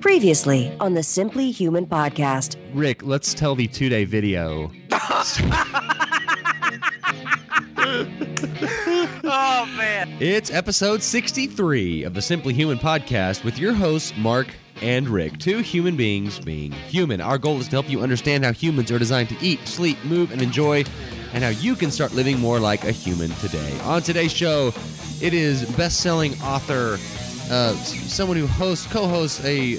Previously on the Simply Human Podcast. Rick, let's tell the two-day video. Oh, man. It's episode 63 of the Simply Human Podcast with your hosts, Mark and Rick, two human beings being human. Our goal is to help you understand how humans are designed to eat, sleep, move, and enjoy, and how you can start living more like a human today. On today's show, it is best-selling author... someone who co-hosts a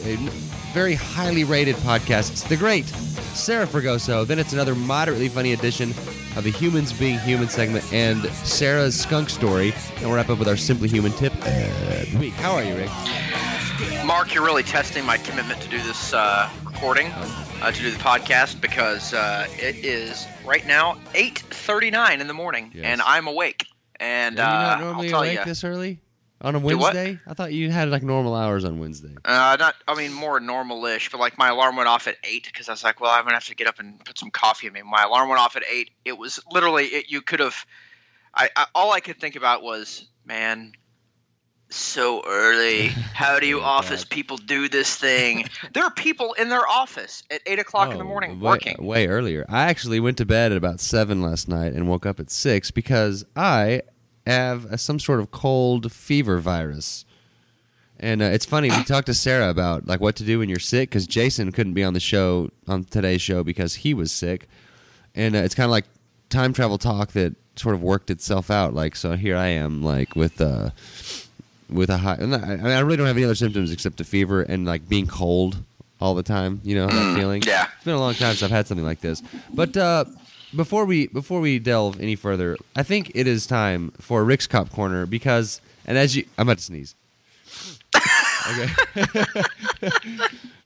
very highly rated podcast. It's the great Sarah Fragoso. Then it's another moderately funny edition of the Humans Being Human segment and Sarah's skunk story. And we'll wrap up with our Simply Human Tip of the Week. How are you, Rick? Mark, you're really testing my commitment to do this recording, to do the podcast, because it is right now 8:39 in the morning, yes. And I'm awake. And you're not normally I'll tell awake you, this early? On a Wednesday? I thought you had like normal hours on Wednesday. More normal-ish, but like my alarm went off at 8 because I was like, well, I'm going to have to get up and put some coffee in me. My alarm went off at 8. It was literally, you could have, all I could think about was, man, so early. How do you office people do this thing? There are people in their office at 8 o'clock in the morning working. Way earlier. I actually went to bed at about 7 last night and woke up at 6 because I... have some sort of cold fever virus. And it's funny, we talked to Sarah about like what to do when you're sick, because Jason couldn't be on the show, on today's show, because he was sick. And it's kind of like time travel talk that sort of worked itself out. Like, so here I am, like with a high, and I really don't have any other symptoms except the fever and like being cold all the time, you know, that feeling. Yeah. It's been a long time since I've had something like this. But Before we delve any further, I think it is time for Rick's Cop Corner because, and as you, I'm about to sneeze. Okay.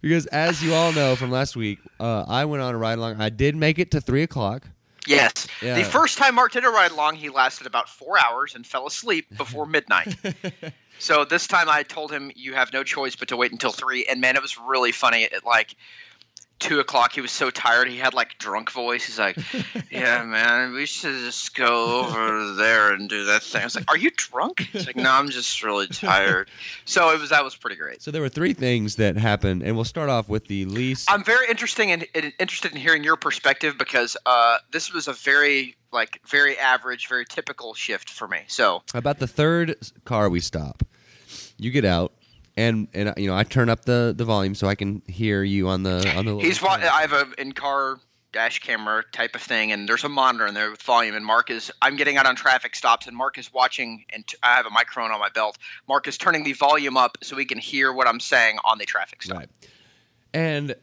Because as you all know from last week, I went on a ride along. I did make it to 3 o'clock. Yes. Yeah. The first time Mark did a ride along, he lasted about 4 hours and fell asleep before midnight. So this time I told him you have no choice but to wait until 3. And man, it was really funny. It 2 o'clock, he was so tired, he had like drunk voice. He's like, yeah, man, we should just go over there and do that thing. I was like, are you drunk? He's like, no, I'm just really tired. So that was pretty great. So there were three things that happened, and we'll start off with the least. I'm very interested in hearing your perspective because this was a very average, very typical shift for me. So about the third car we stop, you get out. And you know, I turn up the volume so I can hear you on the. I have a in-car dash camera type of thing, and there's a monitor in there with volume. And I'm getting out on traffic stops, and Mark is watching, and I have a microphone on my belt. Mark is turning the volume up so he can hear what I'm saying on the traffic stop. Right. And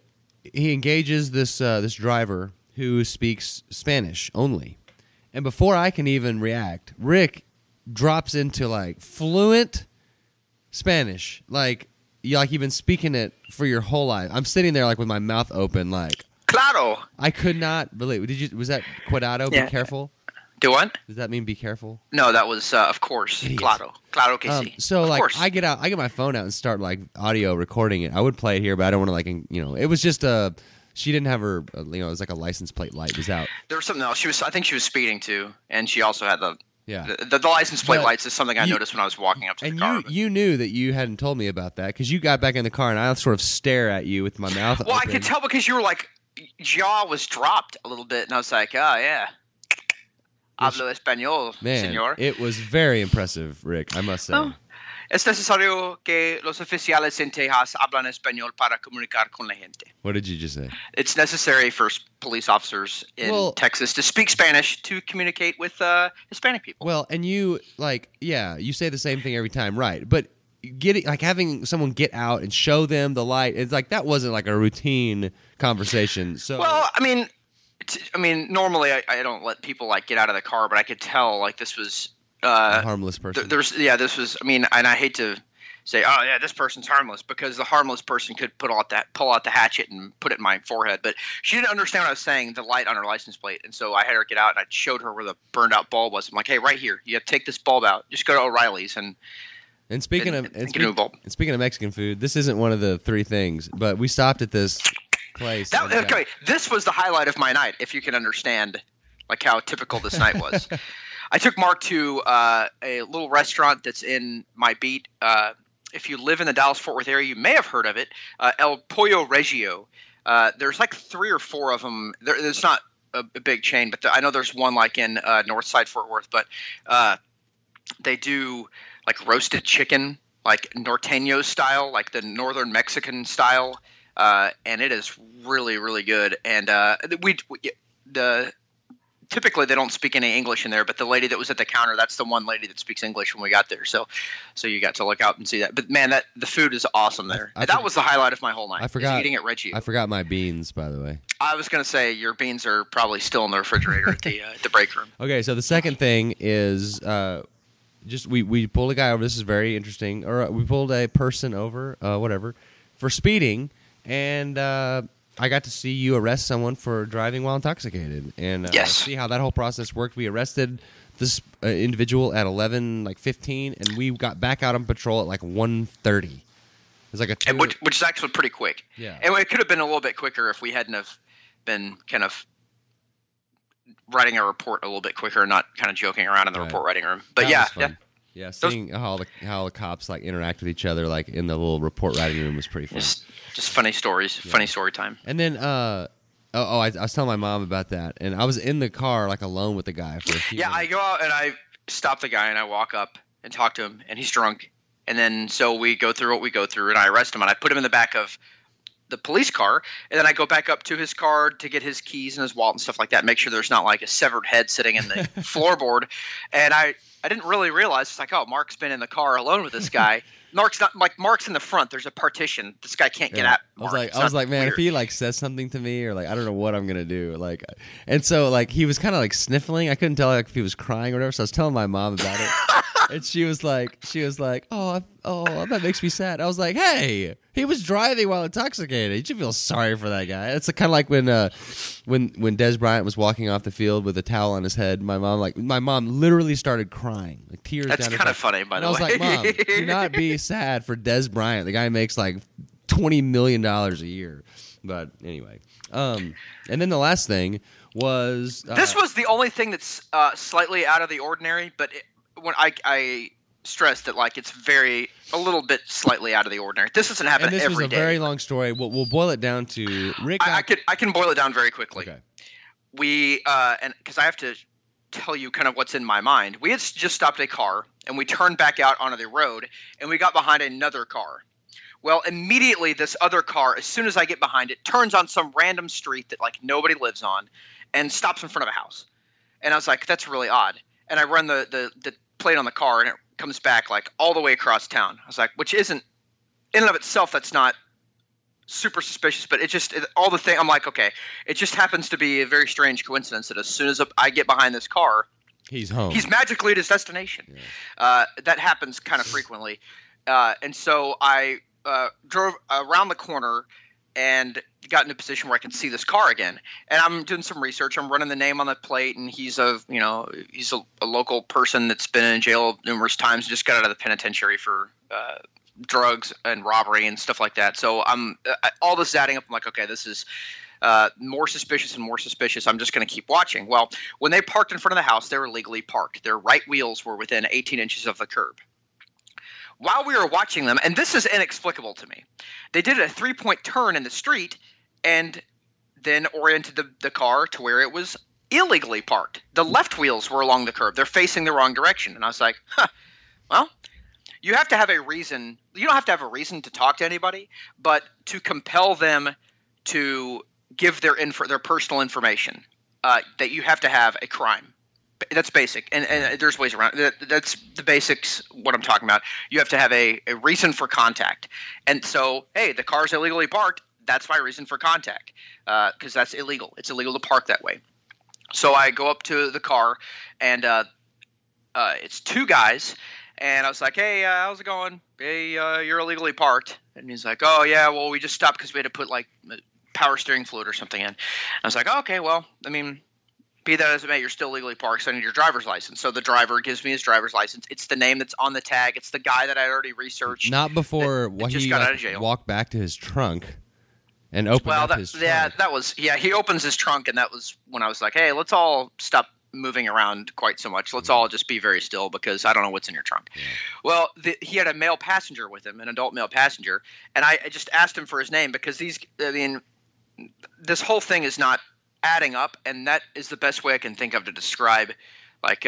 he engages this driver who speaks Spanish only. And before I can even react, Rick drops into fluent Spanish, you've been speaking it for your whole life. I'm sitting there with my mouth open, Claro. I could not believe. Was that cuidado? Yeah. Be careful. Do what? Does that mean be careful? No, that was of course. Idiot. Claro que sí. So of course. I get my phone out and start audio recording it. I would play it here, but I don't want to It was just a. She didn't have her. It was a license plate light was out. There was something else. I think she was speeding too, and she also had the. Yeah, the license plate lights is something I noticed when I was walking up to the car. And you knew that you hadn't told me about that because you got back in the car and I sort of stare at you with my mouth open. Well, I could tell because you were jaw was dropped a little bit, and I was like, oh yeah, hablo español, señor. Man, it was very impressive, Rick, I must say. Oh. es necesario que los oficiales en Texas hablan español para comunicar con la gente. What did you just say? It's necessary for police officers in Texas to speak Spanish to communicate with Hispanic people. Well, and you, like, yeah, you say the same thing every time, right? But getting, like, having someone get out and show them the light, it's like that wasn't like a routine conversation. So, well, I mean, normally I don't let people like get out of the car, but I could tell like this was a harmless person. This was. I mean, and I hate to say, oh yeah, this person's harmless, because the harmless person could pull out the hatchet and put it in my forehead. But she didn't understand what I was saying. The light on her license plate, and so I had her get out and I showed her where the burned out bulb was. I'm like, hey, right here, you have to take this bulb out. Just go to O'Reilly's and. And speaking of Mexican food, this isn't one of the three things, but we stopped at this place. This was the highlight of my night, if you can understand like how typical this night was. I took Mark to a little restaurant that's in my beat. If you live in the Dallas-Fort Worth area, you may have heard of it, El Pollo Regio. There's like three or four of them. There's not a big chain, but I know there's one like in Northside Fort Worth, but they do – like roasted chicken, like norteño style, like the northern Mexican style, and it is really, really good. And typically they don't speak any English in there, but the lady that was at the counter, that's the one lady that speaks English when we got there. So you got to look out and see that. But man, the food is awesome there. That was the highlight of my whole night. I forgot eating at Reggie. I forgot my beans, by the way. I was gonna say your beans are probably still in the refrigerator at the break room. Okay, so the second thing is. Just we pulled a guy over. This is very interesting. Or we pulled a person over, whatever, for speeding, and I got to see you arrest someone for driving while intoxicated, and see how that whole process worked. We arrested this individual at 11:15, and we got back out on patrol at like 1:30. It's like which is actually pretty quick. Yeah, and it could have been a little bit quicker if we hadn't have been kind of. Writing a report a little bit quicker and not kind of joking around in the report writing room. But yeah, seeing how the cops like interact with each other like in the little report writing room was pretty fun. Just funny stories, funny story time. And then I was telling my mom about that, and I was in the car like alone with the guy for a few minutes. I go out and I stop the guy and I walk up and talk to him, and he's drunk, and then so we go through what we go through, and I arrest him and I put him in the back of the police car, and then I go back up to his car to get his keys and his wallet and stuff like that, make sure there's not like a severed head sitting in the floorboard. And I didn't really realize, it's like, oh, Mark's been in the car alone with this guy. Mark's in the front, there's a partition, this guy can't get out. I was like man, weird. If he like says something to me or like I don't know what I'm gonna do, like, and so like he was kind of like sniffling, I couldn't tell like if he was crying or whatever, so I was telling my mom about it. And she was like, oh, that makes me sad. I was like, hey, he was driving while intoxicated. You should feel sorry for that guy. It's kind of like when Des Bryant was walking off the field with a towel on his head. My mom literally started crying, like tears. That's down her face. That's kind of funny, by the way. I was like, Mom, do not be sad for Des Bryant. The guy makes like $20 million a year. But anyway, and then the last thing was this was the only thing that's slightly out of the ordinary, but. When I stress that, like, it's a little bit slightly out of the ordinary. This doesn't happen every day. And this is a very long story. We'll boil it down to Rick. I can boil it down very quickly. Okay. We and because I have to tell you kind of what's in my mind. We had just stopped a car and we turned back out onto the road and we got behind another car. Well, immediately this other car, as soon as I get behind it, turns on some random street that like nobody lives on, and stops in front of a house. And I was like, that's really odd. And I run the plate on the car, and it comes back like all the way across town. I was like, which isn't in and of itself, that's not super suspicious, but I'm like, okay, it just happens to be a very strange coincidence that as soon as I get behind this car, he's home. He's magically at his destination. Yeah. That happens kind of frequently, and so I drove around the corner and got in a position where I can see this car again. And I'm doing some research. I'm running the name on the plate, and he's a local person that's been in jail numerous times, just got out of the penitentiary for drugs and robbery and stuff like that. So I'm all this adding up. I'm like, okay, this is more suspicious and more suspicious. I'm just going to keep watching. Well, when they parked in front of the house, they were legally parked. Their right wheels were within 18 inches of the curb. While we were watching them, and this is inexplicable to me, they did a three-point turn in the street and then oriented the car to where it was illegally parked. The left wheels were along the curb. They're facing the wrong direction. And I was like, huh, well, you have to have a reason. You don't have to have a reason to talk to anybody, but to compel them to give their personal information, that you have to have a crime. That's basic, and there's ways around it. That's the basics, what I'm talking about. You have to have a reason for contact. And so, hey, the car's illegally parked. That's my reason for contact, because that's illegal. It's illegal to park that way. So I go up to the car, and it's two guys. And I was like, hey, how's it going? Hey, you're illegally parked. And he's like, oh, yeah, well, we just stopped because we had to put, like, power steering fluid or something in. I was like, oh, okay, well, I mean – be that as it may, you're still legally parked, so I need your driver's license. So the driver gives me his driver's license. It's the name that's on the tag. It's the guy that I already researched. Not before he got out of jail. Walked back to his trunk and opened his trunk. Yeah, that was – yeah, he opens his trunk, and that was when I was like, hey, let's all stop moving around quite so much. Let's all just be very still because I don't know what's in your trunk. Yeah. Well, he had a male passenger with him, an adult male passenger, and I just asked him for his name because these – I mean, this whole thing is not – adding up, and that is the best way I can think of to describe, like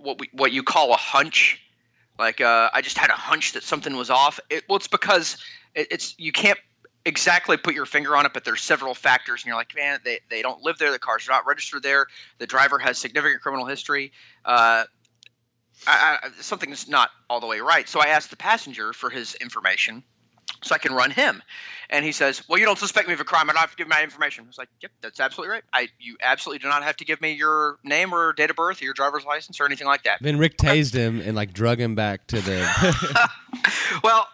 what you call a hunch. Like I just had a hunch that something was off. It's because it's you can't exactly put your finger on it, but there's several factors, and you're like, man, they don't live there. The cars are not registered there. The driver has significant criminal history. Something's not all the way right. So I asked the passenger for his information, so I can run him. And he says, well, you don't suspect me of a crime. I don't have to give my information. I was like, yep, that's absolutely right. You absolutely do not have to give me your name or date of birth or your driver's license or anything like that. Then Rick tased him and like drug him back to the... Well,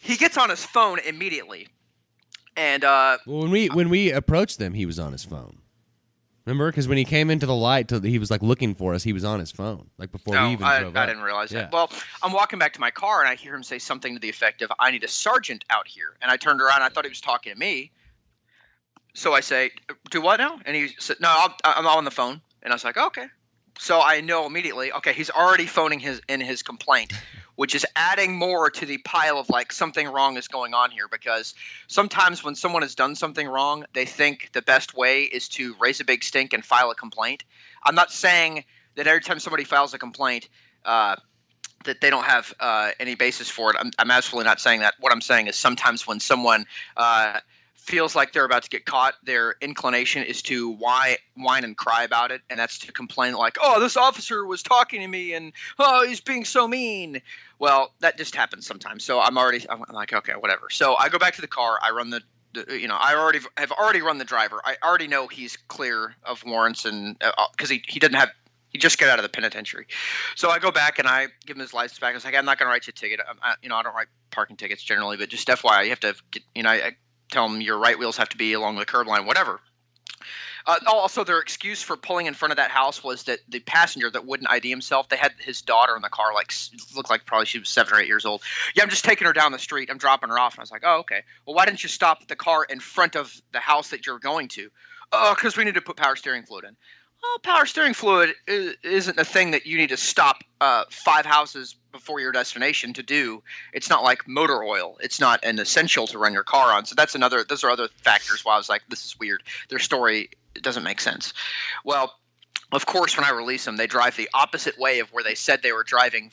he gets on his phone immediately. And when we approached them, he was on his phone. Remember? Because when he came into the light, he was like looking for us. He was on his phone, like before we even drove up. I didn't realize that. Well, I'm walking back to my car, and I hear him say something to the effect of, I need a sergeant out here. And I turned around. I thought he was talking to me. So I say, do what now? And he said, no, I'm on the phone. And I was like, okay. So I know immediately, okay, he's already phoning in his complaint, which is adding more to the pile of like something wrong is going on here, because sometimes when someone has done something wrong, they think the best way is to raise a big stink and file a complaint. I'm not saying that every time somebody files a complaint that they don't have any basis for it. I'm absolutely not saying that. What I'm saying is sometimes when someone feels like they're about to get caught, their inclination is to whine and cry about it, and that's to complain like, oh, this officer was talking to me, and oh, he's being so mean. Well, that just happens sometimes. So I'm like, okay, whatever. So I go back to the car. I run I have already run the driver. I already know he's clear of warrants, and because he just got out of the penitentiary. So I go back and I give him his license back. I was like, I'm not going to write you a ticket. I don't write parking tickets generally, but just FYI, you have to, I tell them your right wheels have to be along the curb line, whatever. Also, their excuse for pulling in front of that house was that the passenger that wouldn't ID himself, they had his daughter in the car, like looked like probably she was 7 or 8 years old. Yeah, I'm just taking her down the street. I'm dropping her off. And I was like, oh, okay. Well, why didn't you stop the car in front of the house that you're going to? Oh, because we need to put power steering fluid in. Well, power steering fluid isn't a thing that you need to stop 5 houses before your destination to do. It's not like motor oil. It's not an essential to run your car on. So those are other factors why I was like, this is weird. Their story doesn't make sense. Well, of course, when I release them, they drive the opposite way of where they said they were driving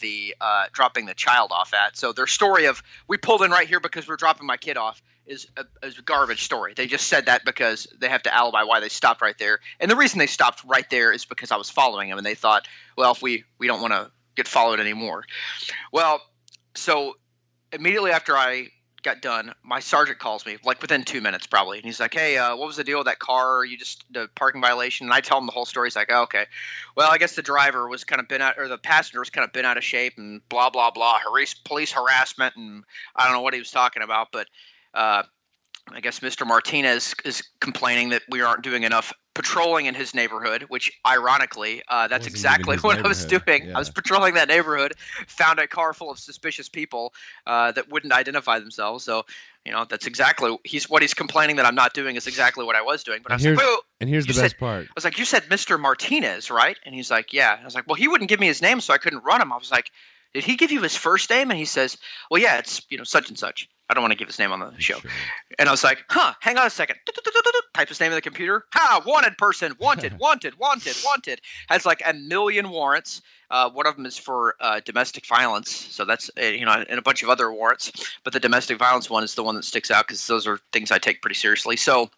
dropping the child off at. So their story of we pulled in right here because we're dropping my kid off is a garbage story. They just said that because they have to alibi why they stopped right there. And the reason they stopped right there is because I was following them, and they thought, well, if we don't want to get followed anymore. Well, so immediately after I got done, my sergeant calls me, like within 2 minutes probably, and he's like, hey, what was the deal with that car? You just the parking violation? And I tell him the whole story. He's like, oh, okay. Well, I guess the driver was kind of bent out, or the passenger was kind of bent out of shape, and blah, blah, blah, police harassment, and I don't know what he was talking about, but I guess Mr. Martinez is complaining that we aren't doing enough patrolling in his neighborhood, which ironically, that's exactly what I was doing. Yeah. I was patrolling that neighborhood, found a car full of suspicious people that wouldn't identify themselves. So, that's exactly what he's complaining that I'm not doing is exactly what I was doing. But I was like, wait. And here's the best part. I was like, you said Mr. Martinez, right? And he's like, yeah. And I was like, well, he wouldn't give me his name, so I couldn't run him. I was like, did he give you his first name? And he says, well, yeah, it's such and such. I don't want to give his name on the show. Sure. And I was like, hang on a second. Type his name in the computer. Wanted person, wanted. Has like a million warrants. One of them is for domestic violence. So that's, and a bunch of other warrants. But the domestic violence one is the one that sticks out because those are things I take pretty seriously. So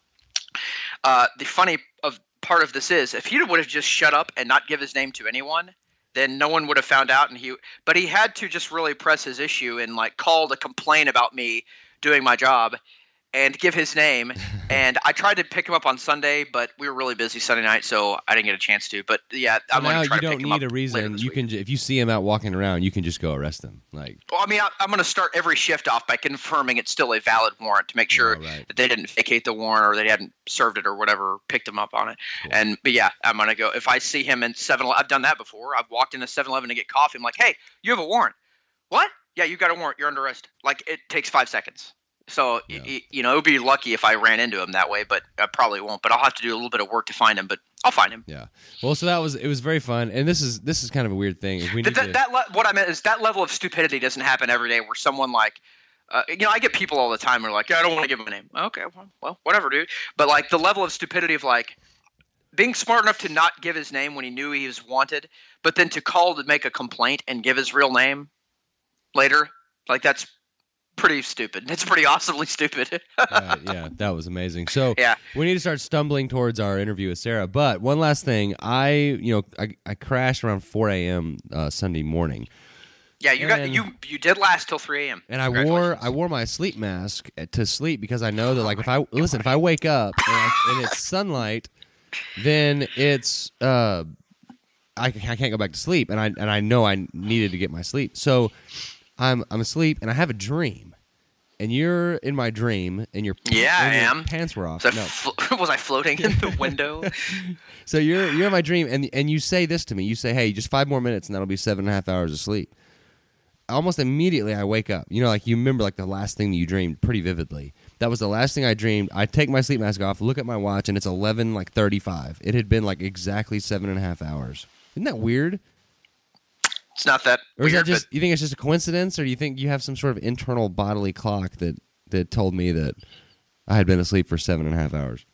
the funny part of this is if he would have just shut up and not give his name to anyone, then no one would have found out. But he had to just really press his issue and like call to complain about me doing my job and give his name. And I tried to pick him up on Sunday, but we were really busy Sunday night, so I didn't get a chance to. But yeah, I'm going to try to pick him up. You don't need a reason. You can, if you see him out walking around, you can just go arrest him. Like, well, I mean, I'm going to start every shift off by confirming it's still a valid warrant to make sure that they didn't vacate the warrant or they hadn't served it or whatever, picked him up on it. Cool. But yeah, I'm going to go. If I see him in 7-Eleven, I've done that before. I've walked into 7-Eleven to get coffee. I'm like, hey, you have a warrant. What? Yeah, you got a warrant. You're under arrest. Like, it takes 5 seconds. So, it would be lucky if I ran into him that way, but I probably won't. But I'll have to do a little bit of work to find him, but I'll find him. Yeah. Well, so it was very fun. And this is kind of a weird thing. If we need what I meant is that level of stupidity doesn't happen every day where someone like, I get people all the time who are like, yeah, I don't want to give him a name. Okay, well, whatever, dude. But like the level of stupidity of like being smart enough to not give his name when he knew he was wanted, but then to call to make a complaint and give his real name later, like that's pretty stupid. It's pretty awesomely stupid. Yeah, that was amazing. So we need to start stumbling towards our interview with Sarah. But one last thing, I crashed around 4 a.m. Sunday morning. Yeah, you did last till 3 a.m. And I wore my sleep mask to sleep because I know that like if I wake up and it's sunlight, then it's I can't go back to sleep, and I know I needed to get my sleep. So I'm asleep and I have a dream, and you're in my dream, and your pants were off. Was I floating in the window? So you're in my dream, and you say this to me. You say, "Hey, just 5 more minutes, and that'll be 7.5 hours of sleep." Almost immediately, I wake up. You remember like the last thing that you dreamed pretty vividly. That was the last thing I dreamed. I take my sleep mask off, look at my watch, and it's 11:35. It had been like exactly 7.5 hours. Isn't that weird? It's not that weird, you think it's just a coincidence, or do you think you have some sort of internal bodily clock that told me that I had been asleep for 7.5 hours?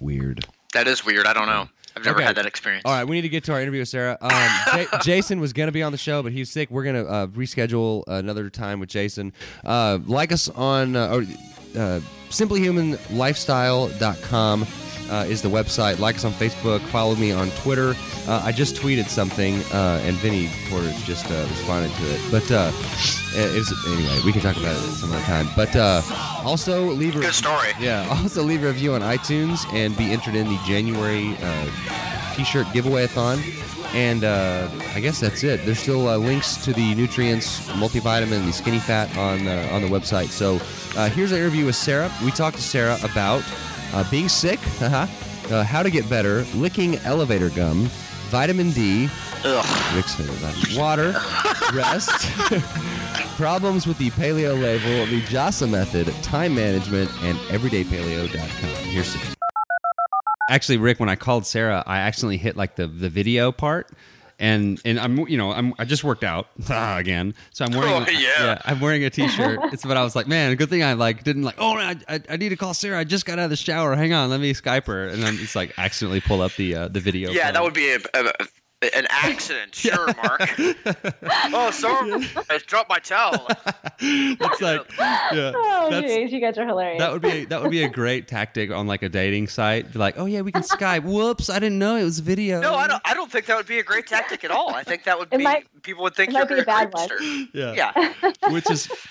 Weird. That is weird. I don't know. I've never had that experience. All right, we need to get to our interview with Sarah. Jason was going to be on the show, but he's sick. We're going to reschedule another time with Jason. Like us on simplyhumanlifestyle.com. Is the website. Like us on Facebook. Follow me on Twitter. I just tweeted something, and Vinny Porter just responded to it. But anyway, we can talk about it some other time. But also leave a good story. Yeah. Also leave a review on iTunes and be entered in the January T-shirt giveaway-a-thon. And I guess that's it. There's still links to the nutrients, multivitamin, the Skinny Fat on the website. So here's our interview with Sarah. We talked to Sarah about being sick, how to get better, licking elevator gum, vitamin D, Rick's favorite vitamin, water, rest, problems with the paleo label, the Jassa method, time management, and everydaypaleo.com. Here's Sarah. Actually, Rick, when I called Sarah, I accidentally hit like the video part. And I just worked out again, so I'm wearing I'm wearing a T-shirt. But I was like, man, good thing I like didn't like. Oh, I need to call Sarah. I just got out of the shower. Hang on, let me Skype her. And then it's like accidentally pull up the video. Yeah, phone. That would be an accident, sure, Mark. Oh, sorry, I dropped my towel. It's like, yeah, oh, geez, you guys are hilarious. That would be a great tactic on like a dating site. Be like, oh yeah, we can Skype. Whoops, I didn't know it was video. No, I don't think that would be a great tactic at all. I think that would people would think you're a bad hipster. Yeah.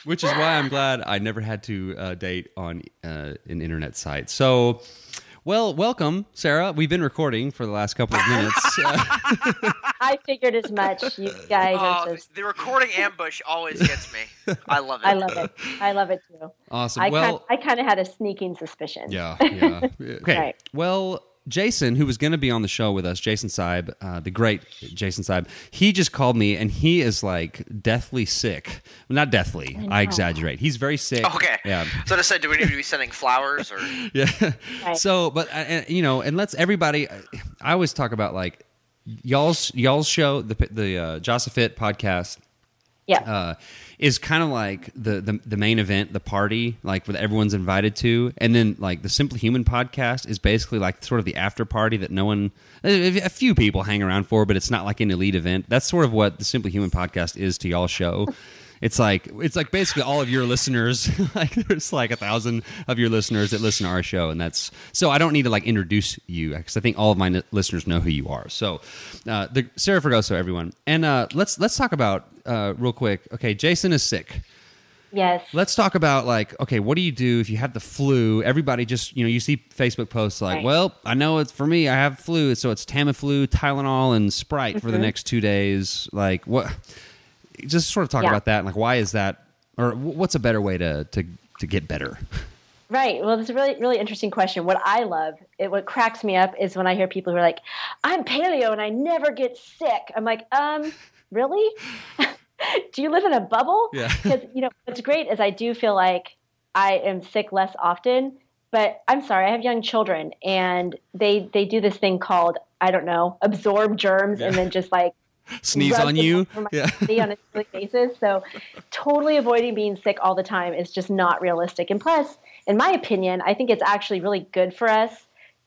Which is why I'm glad I never had to date on an internet site. So. Well, welcome, Sarah. We've been recording for the last couple of minutes. I figured as much. You guys are so... The recording ambush always gets me. I love it. I love it, too. Awesome. I kind of had a sneaking suspicion. Yeah. Okay. Right. Well, Jason, who was going to be on the show with us, Jason Seib, the great Jason Seib, he just called me, and he is like deathly sick. Well, not deathly. I exaggerate. He's very sick. Okay. Yeah. So I said, do we need to be sending flowers or? Yeah. Right. So, but and let's everybody. I always talk about like y'all's show, the Jassa Fit podcast. Yeah. Is kind of like the main event, the party, like what everyone's invited to. And then like the Simply Human podcast is basically like sort of the after party that no one, a few people hang around for, but it's not like an elite event. That's sort of what the Simply Human podcast is to y'all's show. It's like basically all of your listeners, like there's like 1,000 of your listeners that listen to our show. And that's, so I don't need to like introduce you because I think all of my listeners know who you are. So the Sarah Fragoso, everyone. And let's talk about real quick. Okay. Jason is sick. Yes. Let's talk about like, okay, what do you do if you have the flu? Everybody just, you know, you see Facebook posts like, right. Well, I know it's for me, I have flu. So it's Tamiflu, Tylenol, and Sprite for the next 2 days. Like what? Just sort of talk about that and like why is that, or what's a better way to get better? Right. Well, it's a really, really interesting question. What I love, what cracks me up is when I hear people who are like, I'm paleo and I never get sick. I'm like, really? Do you live in a bubble? Yeah. Because, you know, what's great is I do feel like I am sick less often, but I'm sorry, I have young children and they do this thing called, I don't know, absorb germs and then just like, sneeze on you on a daily basis. So totally avoiding being sick all the time is just not realistic. And plus, in my opinion, I think it's actually really good for us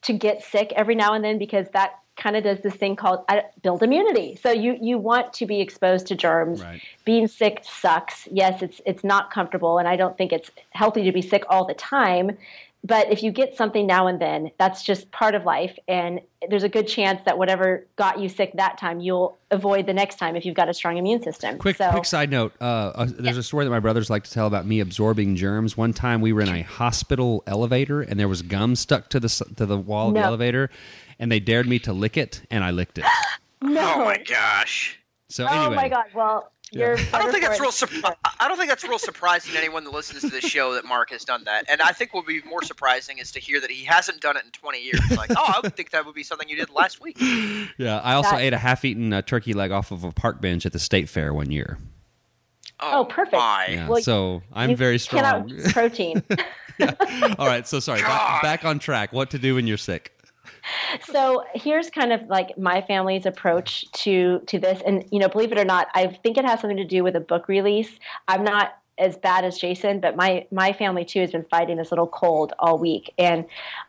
to get sick every now and then because that kind of does this thing called build immunity. So you want to be exposed to germs. Right. Being sick sucks. Yes, it's not comfortable. And I don't think it's healthy to be sick all the time. But if you get something now and then, that's just part of life. And there's a good chance that whatever got you sick that time, you'll avoid the next time if you've got a strong immune system. Quick side note. There's a story that my brothers like to tell about me absorbing germs. One time we were in a hospital elevator and there was gum stuck to the wall of the elevator and they dared me to lick it and I licked it. No. Oh my gosh. So anyway. Oh my God. Well, I don't think that's real surprising to anyone that listens to this show that Mark has done that. And I think what would be more surprising is to hear that he hasn't done it in 20 years. Like, I would think that would be something you did last week. Yeah, I also ate a half-eaten turkey leg off of a park bench at the state fair one year. Oh, perfect. Yeah, well, so I'm very strong. Protein. All right, so sorry. Back on track. What to do when you're sick. So here's kind of like my family's approach to this. And, you know, believe it or not, I think it has something to do with a book release. I'm not as bad as Jason, but my family too has been fighting this little cold all week. And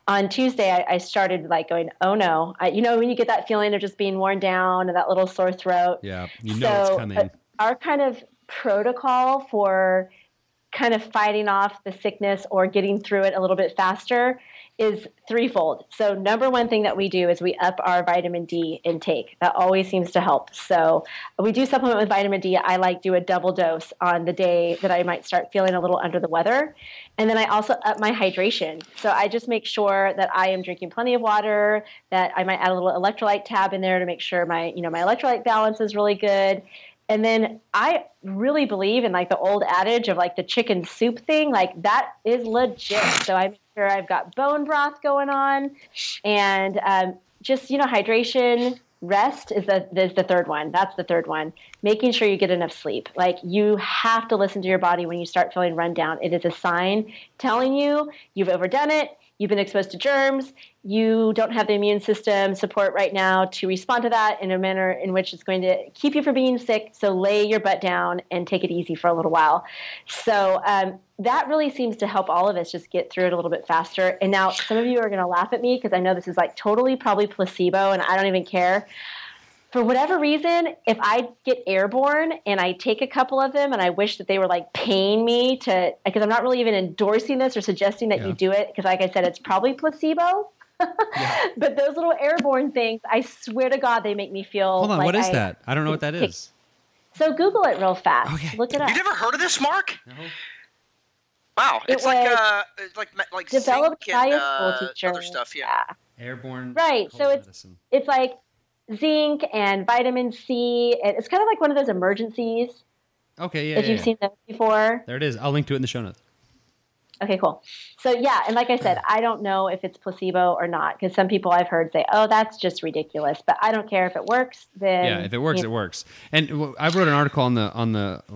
on Tuesday, I started like going, oh no. You know, when you get that feeling of just being worn down and that little sore throat. Yeah, you know it's coming. Our kind of protocol for kind of fighting off the sickness or getting through it a little bit faster is threefold. So number one thing that we do is we up our vitamin D intake. That always seems to help. So we do supplement with vitamin D. I like do a double dose on the day that I might start feeling a little under the weather. And then I also up my hydration. So I just make sure that I am drinking plenty of water, that I might add a little electrolyte tab in there to make sure my electrolyte balance is really good. And then I really believe in like the old adage of like the chicken soup thing, like that is legit. So I make sure I've got bone broth going on and just, you know, hydration, rest is the third one. That's the third one. Making sure you get enough sleep. Like you have to listen to your body when you start feeling run down. It is a sign telling you you've overdone it. You've been exposed to germs. You don't have the immune system support right now to respond to that in a manner in which it's going to keep you from being sick. So lay your butt down and take it easy for a little while. So that really seems to help all of us just get through it a little bit faster. And now some of you are going to laugh at me because I know this is like totally probably placebo and I don't even care. For whatever reason, if I get airborne and I take a couple of them and I wish that they were like paying me to, because I'm not really even endorsing this or suggesting that you do it because like I said, it's probably placebo. But those little airborne things, I swear to God, they make me feel Hold on, like what is that? I don't know what that is. So Google it real fast. Okay. Look it up. You've never heard of this, Mark? No. Wow. It's like developed by a school teacher. Other stuff, yeah. Airborne. Right. So it's like zinc and vitamin C. And it's kind of like one of those emergencies. Okay, yeah. If you've seen them before. There it is. I'll link to it in the show notes. Okay, cool. So yeah, and like I said, I don't know if it's placebo or not because some people I've heard say, oh, that's just ridiculous. But I don't care if it works. Then yeah, if it works, it works. And I wrote an article on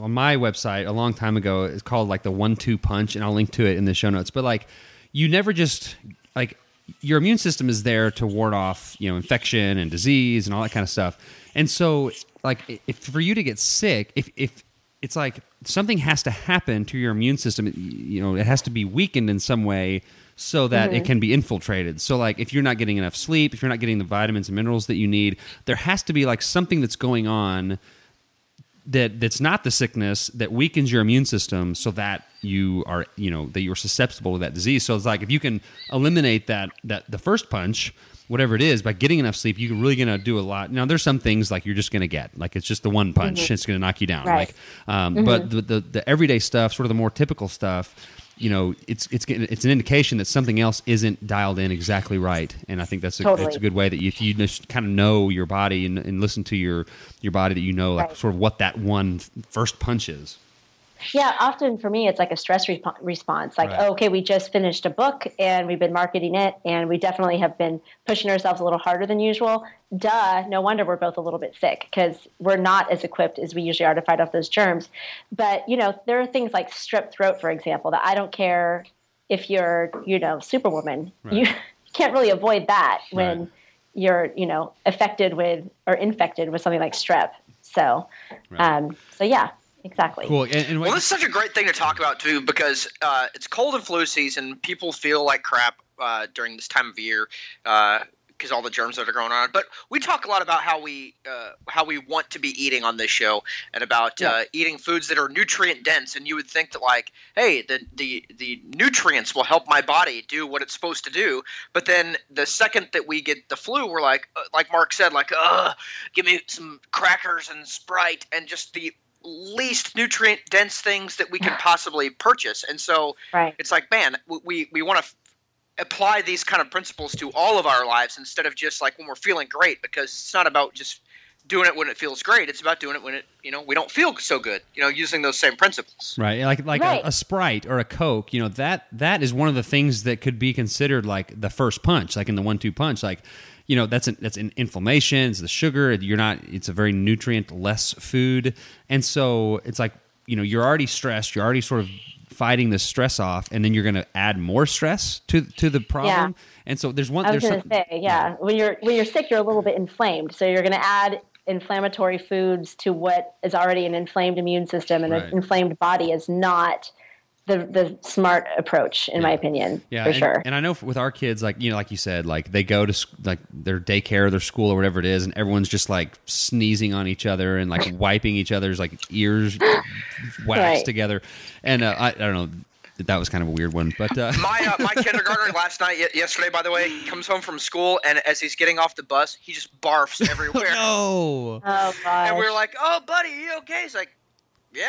my website a long time ago. It's called like the 1-2 punch, and I'll link to it in the show notes. But like, you never just like. Your immune system is there to ward off, you know, infection and disease and all that kind of stuff. And so like if for you to get sick, if it's like something has to happen to your immune system. You know, it has to be weakened in some way so that it can be infiltrated. So like if you're not getting enough sleep, if you're not getting the vitamins and minerals that you need, there has to be like something that's going on that's not the sickness that weakens your immune system so that you are, you know, that you're susceptible to that disease. So it's like if you can eliminate that the first punch, whatever it is, by getting enough sleep, you're really going to do a lot. Now, there's some things like you're just going to get, like it's just the one punch, it's going to knock you down. Right. Like, but the everyday stuff, sort of the more typical stuff, you know, it's an indication that something else isn't dialed in exactly right. And I think that's it's a good way that if you just kind of know your body and listen to your body, that you know, like sort of what that one first punch is. Yeah, often for me, it's like a stress response. Like, okay, we just finished a book and we've been marketing it and we definitely have been pushing ourselves a little harder than usual. Duh, no wonder we're both a little bit sick because we're not as equipped as we usually are to fight off those germs. But, you know, there are things like strep throat, for example, that I don't care if you're, you know, Superwoman. Right. You can't really avoid that when you're, you know, affected with or infected with something like strep. So, yeah. Exactly. Cool. And well, this is such a great thing to talk about, too, because it's cold and flu season. People feel like crap during this time of year because all the germs that are going on. But we talk a lot about how we want to be eating on this show and about eating foods that are nutrient-dense. And you would think that, like, hey, the nutrients will help my body do what it's supposed to do. But then the second that we get the flu, we're like Mark said, like, give me some crackers and Sprite and just the – least nutrient dense things that we can possibly purchase. And so it's like, man, we want to apply these kind of principles to all of our lives instead of just like when we're feeling great, because it's not about just doing it when it feels great. It's about doing it when it, you know, we don't feel so good, you know, using those same principles. Right. Like a Sprite or a Coke, you know, that is one of the things that could be considered like the first punch, like in the 1-2 punch, like, you know, that's an inflammation, it's the sugar, it's a very nutrient-less food. And so it's like, you know, you're already stressed, you're already sort of fighting the stress off, and then you're going to add more stress to the problem. Yeah. And so there's one... I was going to say, when you're sick, you're a little bit inflamed. So you're going to add inflammatory foods to what is already an inflamed immune system, and an inflamed body is not... The smart approach, in my opinion, sure. And I know with our kids, like, you know, like you said, like they go to like their daycare or their school or whatever it is, and everyone's just like sneezing on each other and like wiping each other's like ears waxed together. And I don't know. That was kind of a weird one, but my kindergartner yesterday, by the way, comes home from school, and as he's getting off the bus, he just barfs everywhere. No. Oh, and we're like, "Oh, buddy, you okay?" He's like, "Yep."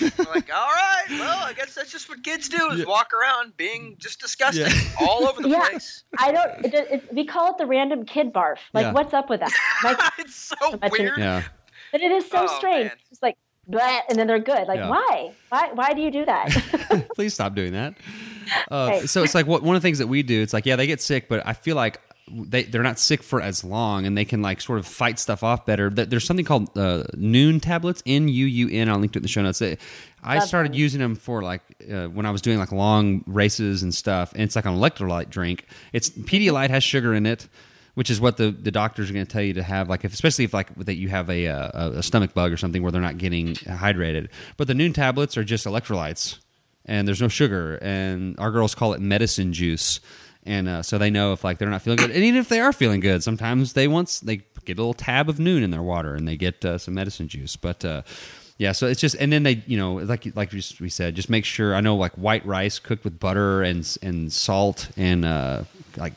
We're like, all right, well, I guess that's just what kids do is walk around being just disgusting all over the place. I don't. We call it the random kid barf. Like, what's up with that? Like, it's so weird. But it is so strange. Man. It's like, bleh, and then they're good. Like, why do you do that? Please stop doing that. So it's like one of the things that we do. It's like, they get sick, but I feel like they're not sick for as long, and they can like sort of fight stuff off better. There's something called Nuun tablets, N-U-U-N. I'll link to it in the show notes. I started using them for like when I was doing like long races and stuff, and it's like an electrolyte drink. It's Pedialyte has sugar in it, which is what the doctors are going to tell you to have, like especially if like that you have a stomach bug or something where they're not getting hydrated. But the Nuun tablets are just electrolytes, and there's no sugar, and our girls call it medicine juice. And so they know if like they're not feeling good, and even if they are feeling good, sometimes they get a little tab of Nuun in their water, and they get some medicine juice. But so it's just, and then they, you know, like we said, just make sure. I know like white rice cooked with butter and salt and what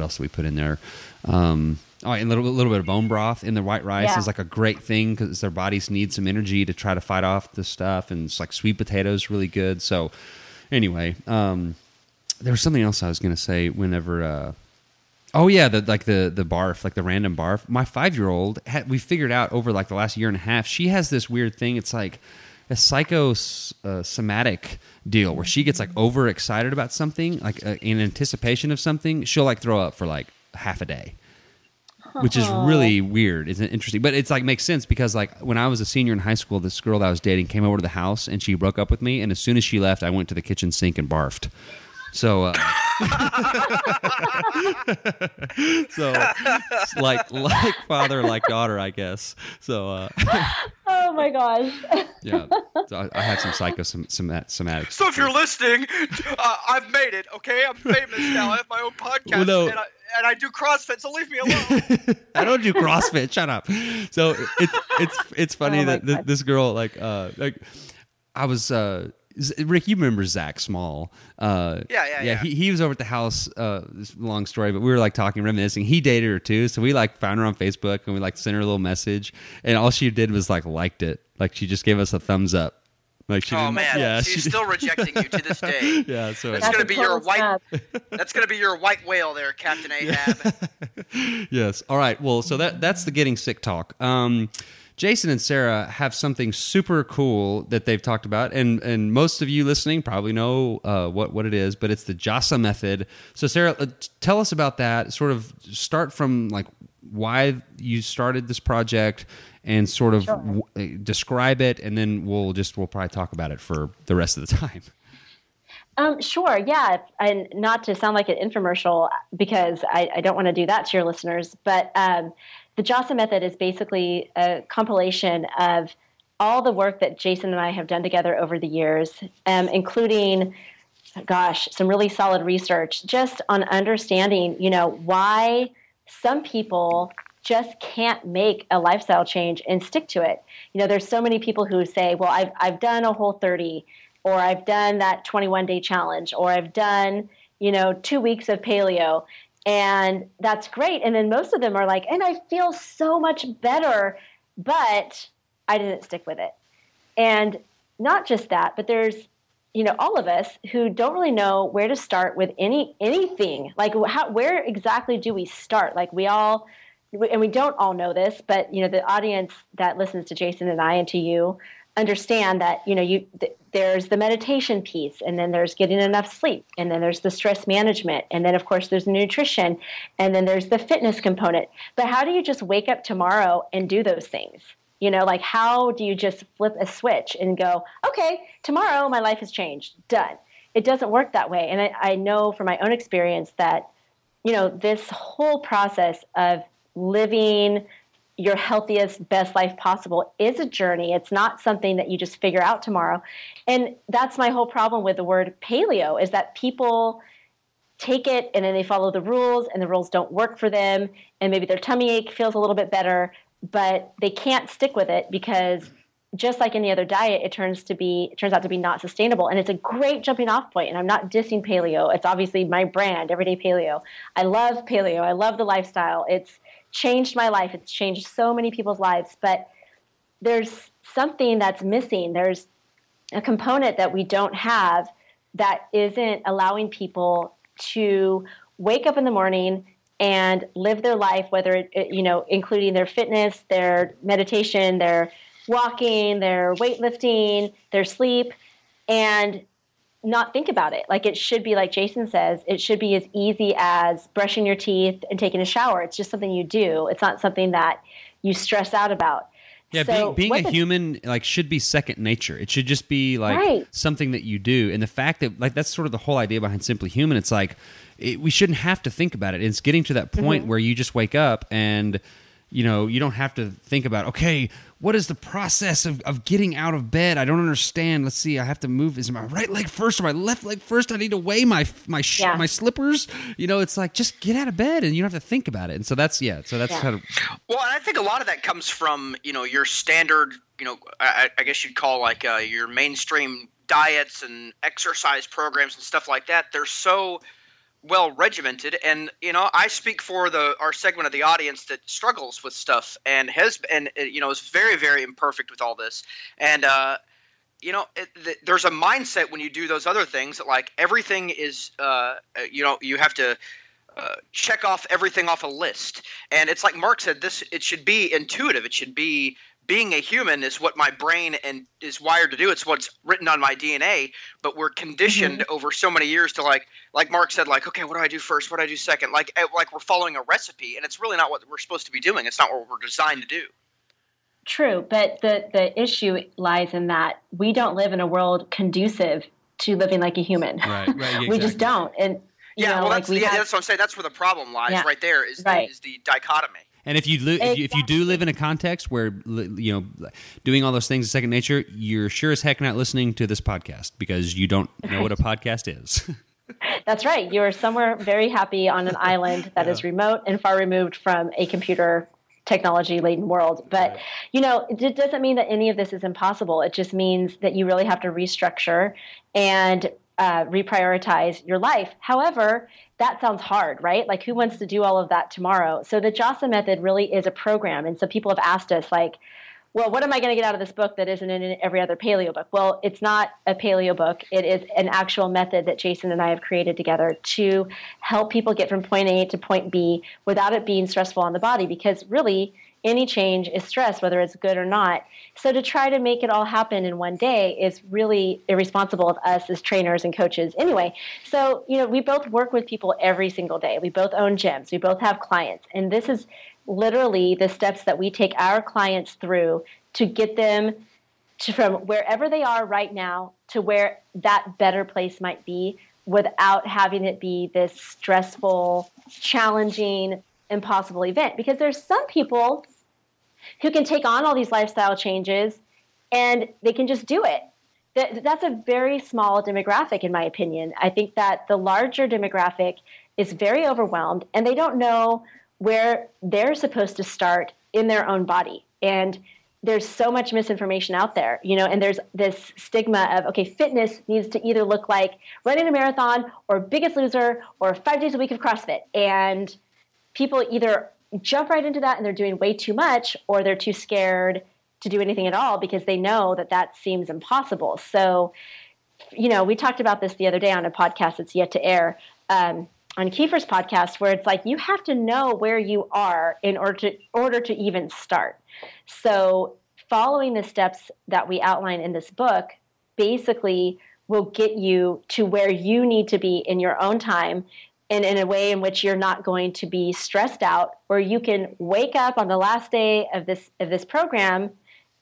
else do we put in there? And a little bit of bone broth in the white rice is like a great thing because their bodies need some energy to try to fight off this stuff, and it's like sweet potatoes really good. So anyway. There was something else I was going to say whenever, the barf, like the random barf. My 5-year-old, we figured out over like the last year and a half, she has this weird thing. It's like a psychosomatic deal where she gets like overexcited about something, like in anticipation of something. She'll like throw up for like half a day, which is really weird. It's interesting, but it's like makes sense because like when I was a senior in high school, this girl that I was dating came over to the house and she broke up with me. And as soon as she left, I went to the kitchen sink and barfed. So, so like father, like daughter, I guess. So, Oh my gosh. Yeah, I had some psychosomatic. So if you're listening, I've made it. Okay, I'm famous now. I have my own podcast, and I do CrossFit. So leave me alone. I don't do CrossFit. Shut up. So it's funny that this girl I was. Rick, you remember Zach Small? Yeah. He was over at the house. This long story, but we were talking, reminiscing. He dated her too, so we found her on Facebook and we sent her a little message, and all she did was liked it. She just gave us a thumbs up. She's still rejecting you to this day. Yeah, so that's gonna be your white. That's gonna be your white whale, there, Captain Ahab. Yes. All right. Well, so that's the getting sick talk. Jason and Sarah have something super cool that they've talked about, and most of you listening probably know what it is, but it's the Jassa method. So Sarah, tell us about that. Sort of start from why you started this project, and sort of describe it, and then we'll probably talk about it for the rest of the time. Sure, yeah, and not to sound like an infomercial, because I don't want to do that to your listeners, but the Jassa method is basically a compilation of all the work that Jason and I have done together over the years, including, some really solid research just on understanding, why some people just can't make a lifestyle change and stick to it. There's so many people who say, well, I've done a Whole30, or I've done that 21-day challenge, or I've done, 2 weeks of paleo. And that's great. And then most of them are and I feel so much better, but I didn't stick with it. And not just that, but there's, all of us who don't really know where to start with anything. Where exactly do we start? We don't all know this, but, the audience that listens to Jason and I and to you understand that, there's the meditation piece, and then there's getting enough sleep, and then there's the stress management, and then of course there's nutrition, and then there's the fitness component. But how do you just wake up tomorrow and do those things? How do you just flip a switch and go, okay, tomorrow my life has changed, done? It doesn't work that way. And I know from my own experience that, this whole process of living your healthiest, best life possible is a journey. It's not something that you just figure out tomorrow. And that's my whole problem with the word paleo, is that people take it and then they follow the rules, and the rules don't work for them. And maybe their tummy ache feels a little bit better, but they can't stick with it because just like any other diet, it turns out to be not sustainable. And it's a great jumping off point. And I'm not dissing paleo. It's obviously my brand, Everyday Paleo. I love paleo. I love the lifestyle. It's changed my life. It's changed so many people's lives, but there's something that's missing. There's a component that we don't have that isn't allowing people to wake up in the morning and live their life, whether including their fitness, their meditation, their walking, their weightlifting, their sleep, and not think about it. It should be, like Jason says, it should be as easy as brushing your teeth and taking a shower. It's just something you do. It's not something that you stress out about. Yeah, so being a human should be second nature. It should just be something that you do. And the fact that that's sort of the whole idea behind Simply Human. It's we shouldn't have to think about it. It's getting to that point where you just wake up and you don't have to think about, okay, what is the process of getting out of bed? I don't understand. Let's see. I have to move. Is my right leg first or my left leg first? I need to weigh my slippers. It's just get out of bed and you don't have to think about it. And so that's kind of. Well, and I think a lot of that comes from, your standard, I guess you'd call your mainstream diets and exercise programs and stuff like that. They're so well regimented, and I speak for our segment of the audience that struggles with stuff and is very, very imperfect with all this. And there's a mindset when you do those other things that everything is you have to check off everything off a list. And it's like Mark said, it should be intuitive. It should be being a human is what my brain and is wired to do. It's what's written on my DNA, but we're conditioned over so many years to like Mark said, okay, what do I do first? What do I do second? Like we're following a recipe, and it's really not what we're supposed to be doing. It's not what we're designed to do. True. But the issue lies in that we don't live in a world conducive to living like a human. Right. Exactly. We just don't. And, that's what I'm saying. That's where the problem lies right there is the dichotomy. And if you do live in a context where, you know, doing all those things is second nature, you're sure as heck not listening to this podcast because you don't know what a podcast is. That's right. You are somewhere very happy on an island that is remote and far removed from a computer technology-laden world. But, you know, it doesn't mean that any of this is impossible. It just means that you really have to restructure and reprioritize your life. However, that sounds hard, right? Like, who wants to do all of that tomorrow? So the Jassa method really is a program. And so people have asked us, like, well, what am I going to get out of this book that isn't in every other paleo book? Well, it's not a paleo book. It is an actual method that Jason and I have created together to help people get from point A to point B without it being stressful on the body, because really any change is stress, whether it's good or not. So to try to make it all happen in one day is really irresponsible of us as trainers and coaches anyway. So, you know, we both work with people every single day. We both own gyms. We both have clients. And this is literally the steps that we take our clients through to get them to, from wherever they are right now to where that better place might be without having it be this stressful, challenging, impossible event. Because there's some people who can take on all these lifestyle changes and they can just do it. That's a very small demographic, in my opinion. I think that the larger demographic is very overwhelmed and they don't know where they're supposed to start in their own body. And there's so much misinformation out there, you know, and there's this stigma of, okay, fitness needs to either look like running a marathon or Biggest Loser or 5 days a week of CrossFit. And people either jump right into that and they're doing way too much, or they're too scared to do anything at all because they know that that seems impossible. So, you know, we talked about this the other day on a podcast that's yet to air, on Kiefer's podcast, where it's like you have to know where you are in order to even start. So following the steps that we outline in this book basically will get you to where you need to be in your own time and in a way in which you're not going to be stressed out, where you can wake up on the last day of this program,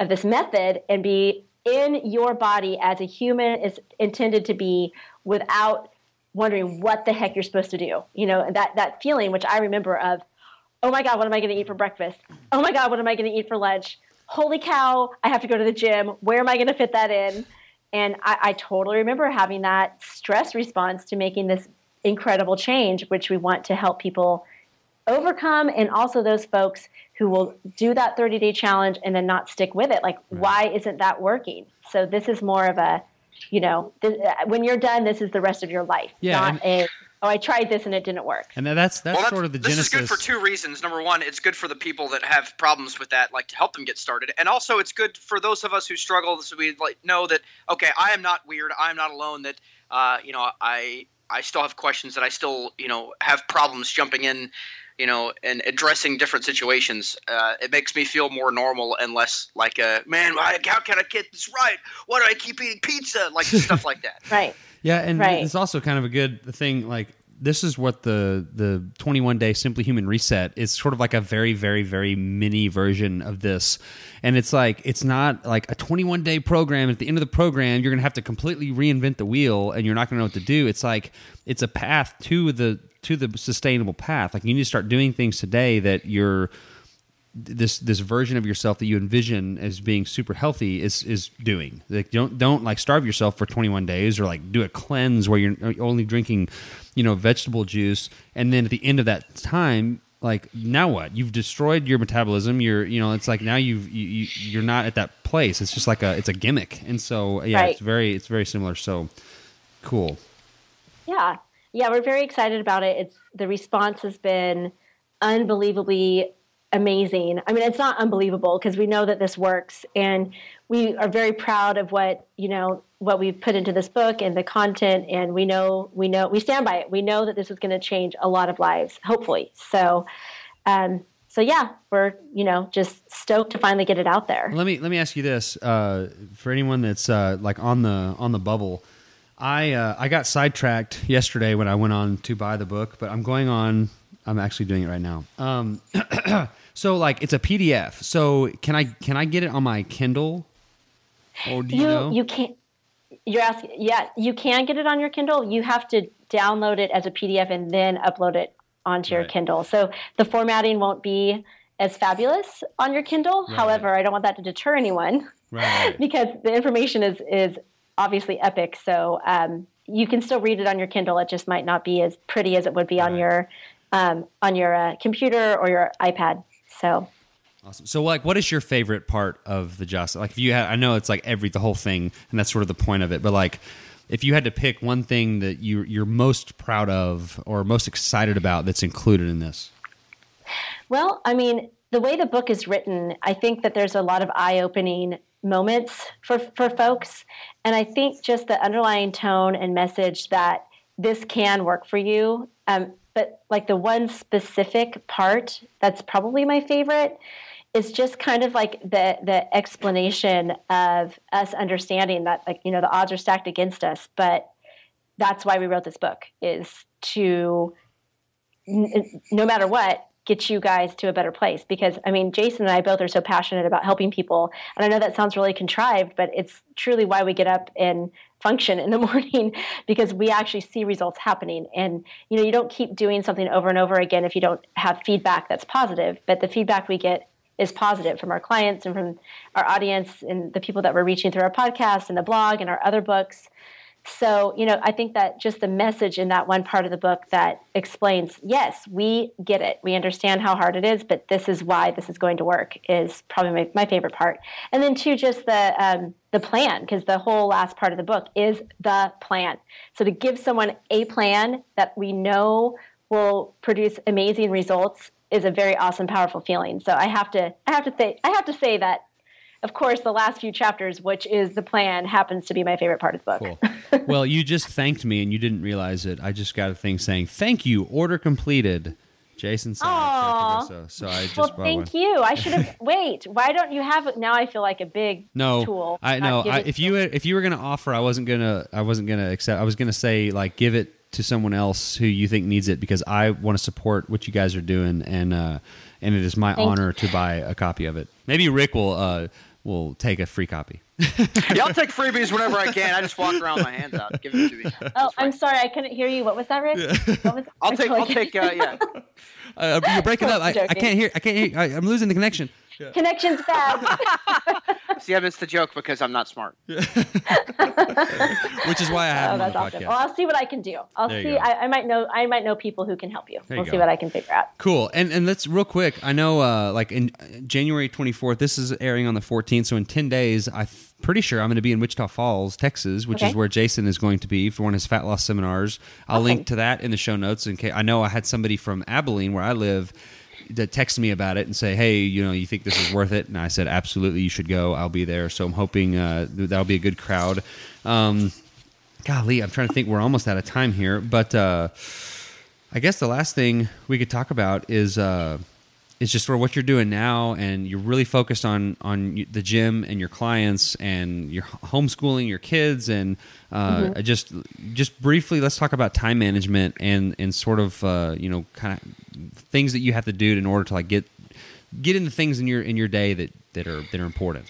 of this method, and be in your body as a human is intended to be without wondering what the heck you're supposed to do. You know, that feeling, which I remember of, oh my God, what am I going to eat for breakfast? Oh my God, what am I going to eat for lunch? Holy cow, I have to go to the gym. Where am I going to fit that in? And I totally remember having that stress response to making this incredible change, which we want to help people overcome. And also those folks who will do that 30-day challenge and then not stick with it. Like, why isn't that working? So this is more of a, you know, when you're done, this is the rest of your life. Yeah, not a, oh, I tried this and it didn't work. And that's sort of the genesis. This is good for two reasons. Number one, it's good for the people that have problems with that, like to help them get started. And also it's good for those of us who struggle, so we like know that, okay, I am not weird. I'm not alone, that, you know, I still have questions, that I still, you know, have problems jumping in, you know, and addressing different situations. It makes me feel more normal and less like a man. How can I get this right? Why do I keep eating pizza? Like stuff like that. Right. Yeah. And it's also kind of a good thing. Like, this is what the 21 day Simply Human Reset is, sort of like a very, very, very mini version of this. And it's like, it's not like a 21 day program. At the end of the program, you're going to have to completely reinvent the wheel and you're not going to know what to do. It's like, it's a path to the sustainable path. Like, you need to start doing things today that you're, this version of yourself that you envision as being super healthy is doing. Like, don't like starve yourself for 21 days, or like do a cleanse where you're only drinking, you know, vegetable juice. And then at the end of that time, like, now what? You've destroyed your metabolism. You're, you know, it's like now you're not at that place. It's just like it's a gimmick. And so, yeah, right. It's very similar. So cool. Yeah. Yeah. We're very excited about it. The response has been unbelievably amazing. I mean, it's not unbelievable because we know that this works, and we are very proud of what, you know, what we've put into this book and the content. And we know, we stand by it. We know that this is going to change a lot of lives, hopefully. So, so yeah, we're, you know, just stoked to finally get it out there. Let me ask you this, for anyone that's, like on the bubble. I got sidetracked yesterday when I went on to buy the book, but I'm actually doing it right now. So like, it's a PDF. So can I get it on my Kindle? Or do you know? You can't. You're asking. Yeah, you can get it on your Kindle. You have to download it as a PDF and then upload it onto your Kindle. So the formatting won't be as fabulous on your Kindle. Right. However, I don't want that to deter anyone because the information is obviously epic. So you can still read it on your Kindle. It just might not be as pretty as it would be on your computer or your iPad. So. Awesome. So, like, what is your favorite part of the Jassa? Like, if you had, I know it's like the whole thing, and that's sort of the point of it. But like, if you had to pick one thing that you're most proud of or most excited about that's included in this. Well, I mean, the way the book is written, I think that there's a lot of eye-opening moments for folks, and I think just the underlying tone and message that this can work for you. But like the one specific part that's probably my favorite. It's just kind of like the explanation of us understanding that, like, you know, the odds are stacked against us, but that's why we wrote this book, is to, no matter what, get you guys to a better place. Because, I mean, Jason and I both are so passionate about helping people. And I know that sounds really contrived, but it's truly why we get up and function in the morning, because we actually see results happening. And, you know, you don't keep doing something over and over again if you don't have feedback that's positive. But the feedback we get is positive from our clients and from our audience and the people that we're reaching through our podcast and the blog and our other books. So, you know, I think that just the message in that one part of the book that explains, yes, we get it. We understand how hard it is, but this is why this is going to work, is probably my favorite part. And then too, just the plan, because the whole last part of the book is the plan. So to give someone a plan that we know will produce amazing results is a very awesome, powerful feeling. So I have to say that, of course, the last few chapters, which is the plan, happens to be my favorite part of the book. Cool. Well, you just thanked me and you didn't realize it. I just got a thing saying, "Thank you, order completed." Jason said, so I just thank you. I should have why don't you have it now? I feel like a big tool. If you were gonna offer, I wasn't gonna accept. I was gonna say, like, give it to someone else who you think needs it, because I want to support what you guys are doing, and it is my honor to buy a copy of it. Maybe Rick will take a free copy. Yeah, I'll take freebies whenever I can. I just walk around with my hands out, give it to me. Oh, right. I'm sorry, I couldn't hear you. What was that, Rick? You're breaking up. I can't hear. I'm losing the connection. Yeah. Connection's bad. See, I missed the joke because I'm not smart. Yeah. Which is why I have on the podcast. Well, I'll see what I can do. I might know people who can help you. We'll see what I can figure out. Cool. And let's real quick. I know like in January 24th, this is airing on the 14th. So in 10 days, I'm pretty sure I'm going to be in Wichita Falls, Texas, which is where Jason is going to be for one of his fat loss seminars. I'll link to that in the show notes. In case, I know I had somebody from Abilene, where I live, that text me about it and say, "Hey, you know, you think this is worth it?" And I said, "Absolutely, you should go. I'll be there." So I'm hoping that'll be a good crowd. Golly, I'm trying to think. We're almost out of time here, but I guess the last thing we could talk about is just sort of what you're doing now, and you're really focused on the gym and your clients, and you're homeschooling your kids, and just briefly, let's talk about time management and sort of you know, kind of things that you have to do in order to like get into things in your day that are important.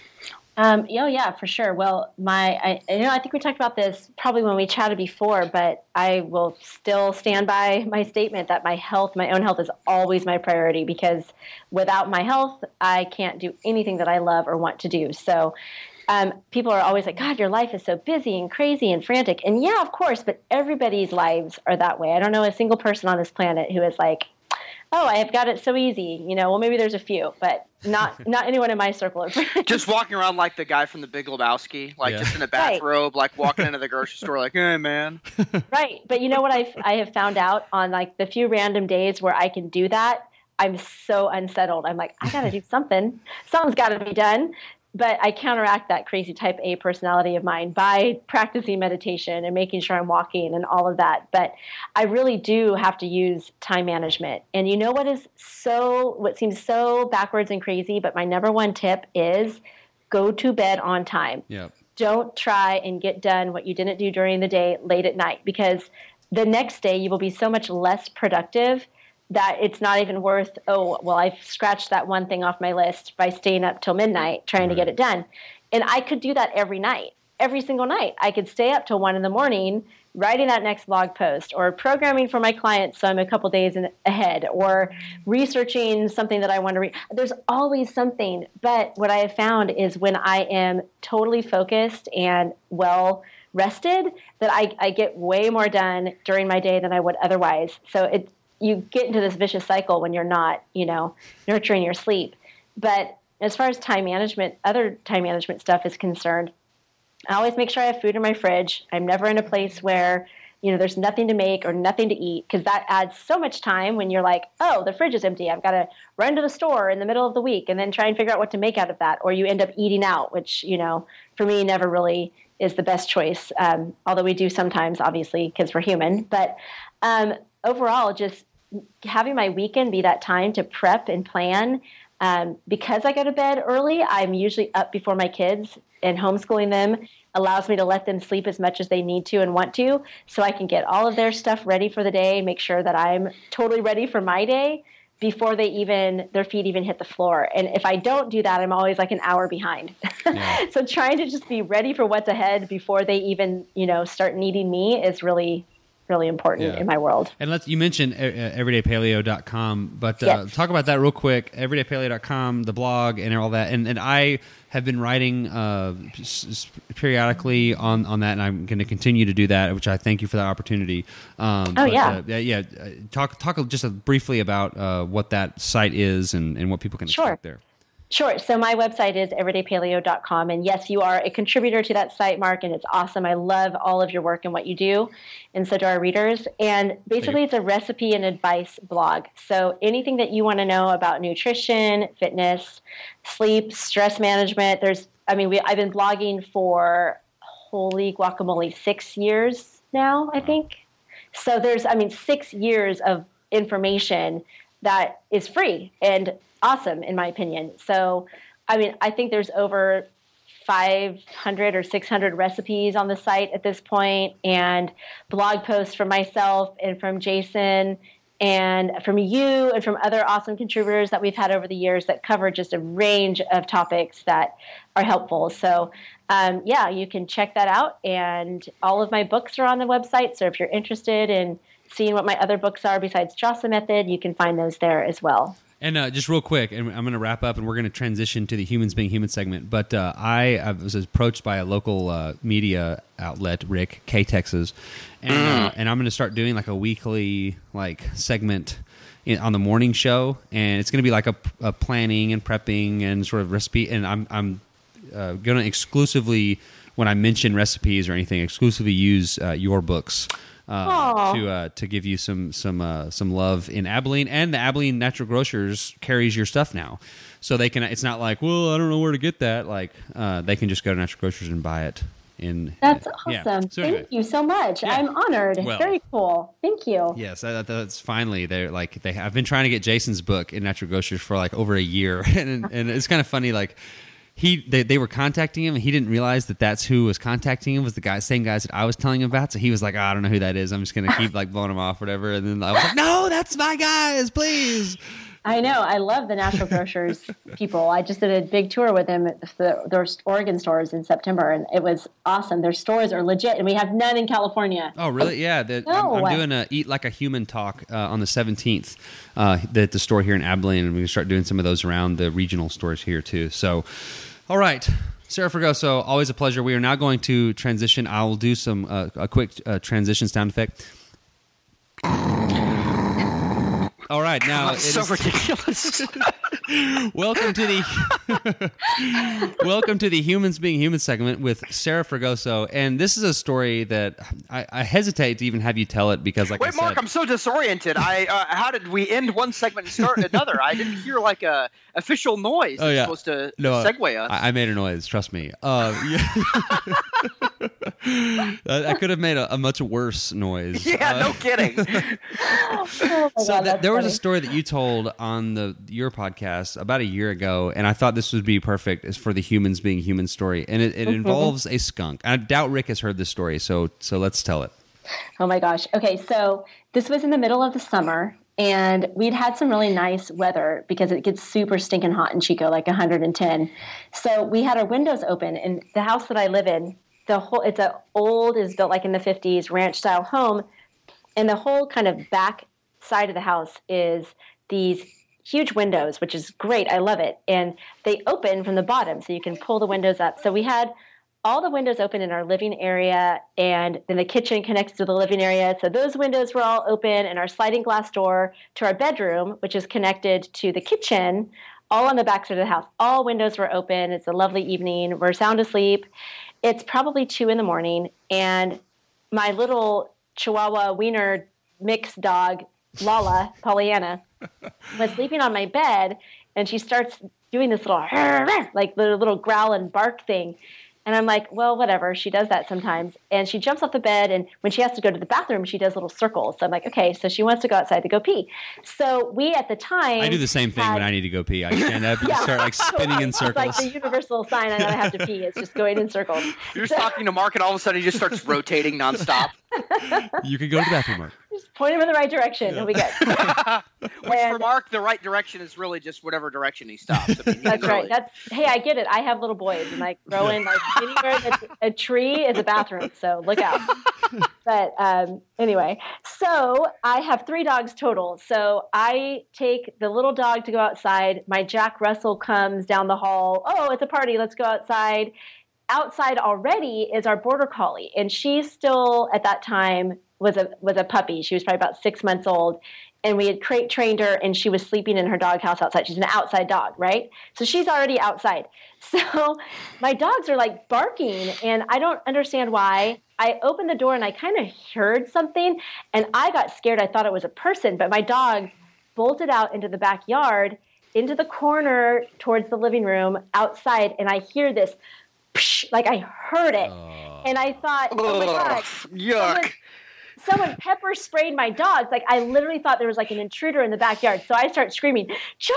Yeah, for sure. Well, I think we talked about this probably when we chatted before, but I will still stand by my statement that my own health is always my priority, because without my health, I can't do anything that I love or want to do. So, people are always like, "God, your life is so busy and crazy and frantic." And yeah, of course, but everybody's lives are that way. I don't know a single person on this planet who is like, "Oh, I have got it so easy." You know, well, maybe there's a few, but not anyone in my circle of friends. Just walking around like the guy from The Big Lebowski, just in a bathrobe, like walking into the grocery store, like, "Hey, man." Right. But you know what I have found out on like the few random days where I can do that, I'm so unsettled. I'm like, I got to do something. Something's got to be done. But I counteract that crazy type A personality of mine by practicing meditation and making sure I'm walking and all of that. But I really do have to use time management. And you know what seems so backwards and crazy, but my number one tip is go to bed on time. Yep. Don't try and get done what you didn't do during the day late at night, because the next day you will be so much less productive that it's not even worth, I've scratched that one thing off my list by staying up till midnight trying to get it done. And I could do that every night. every single night. I could stay up till 1 a.m. writing that next blog post, or programming for my clients so I'm a couple days ahead, or researching something that I want to read. There's always something. But what I have found is when I am totally focused and well rested, that I get way more done during my day than I would otherwise. So you get into this vicious cycle when you're not, nurturing your sleep. But as far as time management, other time management stuff is concerned, I always make sure I have food in my fridge. I'm never in a place where, there's nothing to make or nothing to eat, because that adds so much time when you're like, oh, the fridge is empty. I've got to run to the store in the middle of the week and then try and figure out what to make out of that. Or you end up eating out, which, for me never really is the best choice. Although we do sometimes, obviously, because we're human. But overall, just having my weekend be that time to prep and plan. Because I go to bed early, I'm usually up before my kids, and homeschooling them allows me to let them sleep as much as they need to and want to, so I can get all of their stuff ready for the day and make sure that I'm totally ready for my day before their feet even hit the floor. And if I don't do that, I'm always like an hour behind. Yeah. So trying to just be ready for what's ahead before they even, start needing me is really important in my world. And you mentioned everydaypaleo.com, but talk about that real quick. Everydaypaleo.com, the blog and all that. And I have been writing periodically on that, and I'm going to continue to do that, which I thank you for that opportunity. Talk just briefly about what that site is and what people can expect there. Sure. So my website is everydaypaleo.com. And yes, you are a contributor to that site, Mark, and it's awesome. I love all of your work and what you do, and so do our readers. And basically, it's a recipe and advice blog. So anything that you want to know about nutrition, fitness, sleep, stress management, I've been blogging for, holy guacamole, 6 years now, I think. So there's, 6 years of information that is free and awesome, in my opinion. So, I think there's over 500 or 600 recipes on the site at this point, and blog posts from myself and from Jason and from you and from other awesome contributors that we've had over the years that cover just a range of topics that are helpful. So, you can check that out. And all of my books are on the website. So if you're interested in seeing what my other books are besides Jassa Method, you can find those there as well. And just real quick, and I'm going to wrap up, and we're going to transition to the Humans Being Human segment. But I was approached by a local media outlet, Rick, K-Texas, and I'm going to start doing like a weekly segment on the morning show, and it's going to be like a planning and prepping and sort of recipe. And I'm going to exclusively, when I mention recipes or anything, exclusively use your books. To give you some love in Abilene, and the Abilene Natural Grocers carries your stuff now, so they can. It's not like, well, I don't know where to get that. They can just go to Natural Grocers and buy it. That's awesome. Yeah. So anyway. Thank you so much. Yeah. I'm honored. Well, very cool. Thank you. Yes, that's finally they're like they. I've been trying to get Jason's book in Natural Grocers for over a year, and it's kind of funny They were contacting him, and he didn't realize that's who was contacting him, was the same guys that I was telling him about. So he was like, oh, I don't know who that is. I'm just going to keep blowing him off or whatever. And then I was like, no, that's my guys, please. I know. I love the Natural Grocers people. I just did a big tour with them at their Oregon stores in September, and it was awesome. Their stores are legit, and we have none in California. Oh, really? Yeah. I'm doing a Eat Like a Human talk on the 17th at the store here in Abilene, and we're going to start doing some of those around the regional stores here too. So, all right. Sarah Fragoso, always a pleasure. We are now going to transition. I will do some a quick transition sound effect. All right, now it's so ridiculous. Welcome to the Humans Being Human segment with Sarah Fragoso, and this is a story that I hesitate to even have you tell it because, wait, Mark, I'm so disoriented. How did we end one segment and start another? I didn't hear a official noise. Oh, yeah. Supposed to segue us. I made a noise. Trust me. I could have made a much worse noise. Yeah, no kidding. Oh my God, there was a story that you told on your podcast about a year ago, and I thought this would be perfect is for the Humans Being Human story, and it involves a skunk. I doubt Rick has heard this story, so let's tell it. Oh my gosh. Okay, so this was in the middle of the summer, and we'd had some really nice weather because it gets super stinking hot in Chico, like 110. So we had our windows open, and the house that I live in it's an old, is built like in the 50s ranch style home. And the whole kind of back side of the house is these huge windows, which is great. I love it. And they open from the bottom, so you can pull the windows up. So we had all the windows open in our living area, and then the kitchen connects to the living area. So those windows were all open, and our sliding glass door to our bedroom, which is connected to the kitchen, all on the back side of the house. All windows were open. It's a lovely evening. We're sound asleep. It's probably 2 a.m, and my little Chihuahua wiener mix dog, Lala, Pollyanna, was sleeping on my bed, and she starts doing this little, like the little growl and bark thing. And I'm like, well, whatever. She does that sometimes. And she jumps off the bed, and when she has to go to the bathroom, she does little circles. So I'm like, okay, so she wants to go outside to go pee. So we, at the time, I do the same thing when I need to go pee. I stand up and start like spinning in circles. It's like the universal sign I know I have to pee. It's just going in circles. You're just talking to Mark, and all of a sudden he just starts rotating nonstop. You can go to the bathroom, Mark. Just point him in the right direction. Yeah. He'll be good. Which for Mark, the right direction is really just whatever direction he stops. I mean, that's right. Hey, I get it. I have little boys, and I grow in like anywhere that's a tree is a bathroom. So look out. But anyway, so I have 3 dogs total. So I take the little dog to go outside. My Jack Russell comes down the hall. Oh, it's a party. Let's go outside. Outside already is our border collie, and she's still at that time was a puppy. She was probably about 6 months old, and we had crate trained her, and she was sleeping in her doghouse outside. She's an outside dog, right? So she's already outside. So my dogs are like barking, and I don't understand why. I opened the door, and I kind of heard something, and I got scared. I thought it was a person, but my dogs bolted out into the backyard, into the corner towards the living room outside, and I hear this, like I heard it, and I thought, oh my God, yuck. Someone pepper sprayed my dogs. Like I literally thought there was like an intruder in the backyard. So I start screaming, John,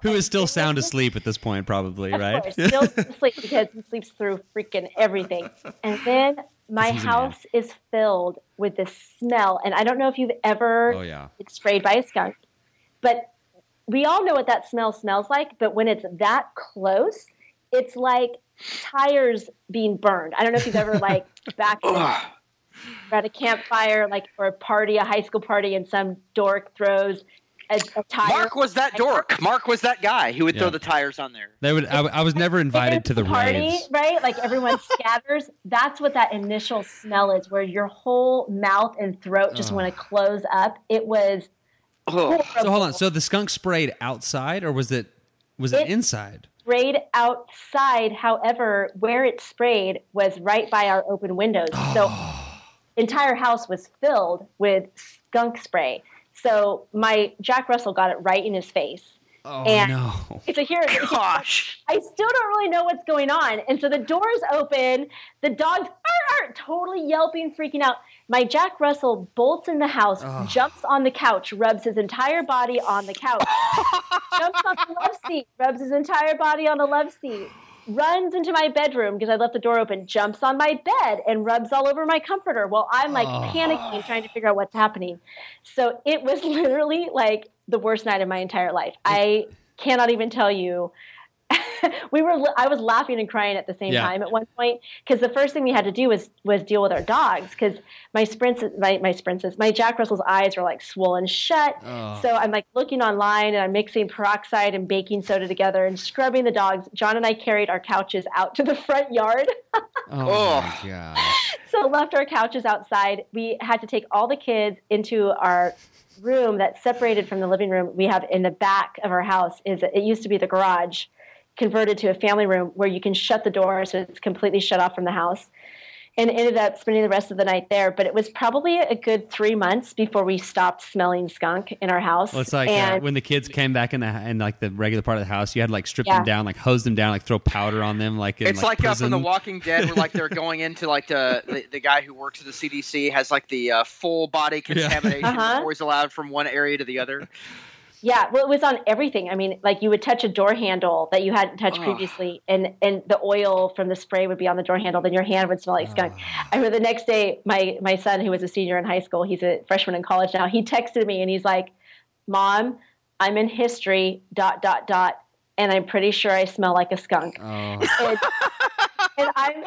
who is still sound asleep at this point, probably, right? Of course, still asleep because he sleeps through freaking everything. And then my house is filled with this smell, and I don't know if you've ever been sprayed by a skunk, but we all know what that smell smells like. But when it's that close, it's like tires being burned. I don't know if you've ever like we're at a campfire, like, or a party, a high school party, and some dork throws a tire. Mark was that dork. Mark was that guy who would throw the tires on there. I was never invited to the party, raves. Right? Like everyone scatters. That's what that initial smell is, where your whole mouth and throat just want to close up. It was horrible. So hold on. So the skunk sprayed outside, or was it inside? Sprayed outside. However, where it sprayed was right by our open windows. So entire house was filled with skunk spray. So my Jack Russell got it right in his face. Oh, and no. It's a hero. Gosh. I still don't really know what's going on. And so the doors open. The dog's totally yelping, freaking out. My Jack Russell bolts in the house, jumps on the couch, rubs his entire body on the couch, jumps on the love seat, rubs his entire body on the love seat, runs into my bedroom because I left the door open, jumps on my bed, and rubs all over my comforter while I'm like panicking, trying to figure out what's happening. So it was literally like the worst night of my entire life. I cannot even tell you. I was laughing and crying at the same time at one point, because the first thing we had to do was deal with our dogs, because my Jack Russell's eyes were like swollen shut. So I'm like looking online, and I'm mixing peroxide and baking soda together and scrubbing the dogs. John and I carried our couches out to the front yard. Oh my God. So left our couches outside. We had to take all the kids into our room that's separated from the living room. We have in the back of our house it used to be the garage, converted to a family room where you can shut the door so it's completely shut off from the house, and ended up spending the rest of the night there. But it was probably a good 3 months before we stopped smelling skunk in our house. Well, it's like when the kids came back in like the regular part of the house, you had to like strip them down, like hose them down, like throw powder on them. Like it's like up in The Walking Dead where like they're going into like the guy who works at the CDC has like the full body contamination before he's allowed from one area to the other. Yeah, well, it was on everything. I mean, like you would touch a door handle that you hadn't touched previously, and the oil from the spray would be on the door handle. Then your hand would smell like skunk. I remember the next day, my son, who was a senior in high school, he's a freshman in college now, he texted me and he's like, Mom, I'm in history, .. and I'm pretty sure I smell like a skunk. And I'm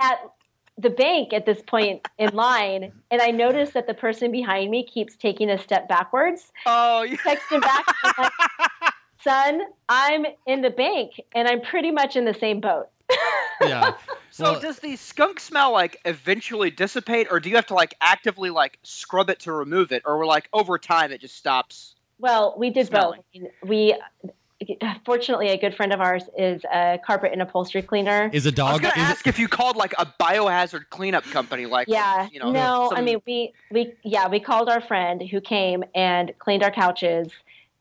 at the bank at this point in line, and I noticed that the person behind me keeps taking a step backwards. Oh, yeah. Text him back. And I'm like, son, I'm in the bank, and I'm pretty much in the same boat. Yeah. So well, does the skunk smell like eventually dissipate, or do you have to like actively like scrub it to remove it, or we're like over time it just stops? Well, we did smelling. Both. We fortunately, a good friend of ours is a carpet and upholstery cleaner. Is a dog? I was going to ask if you called like a biohazard cleanup company, like yeah, you know. No, I mean we called our friend who came and cleaned our couches,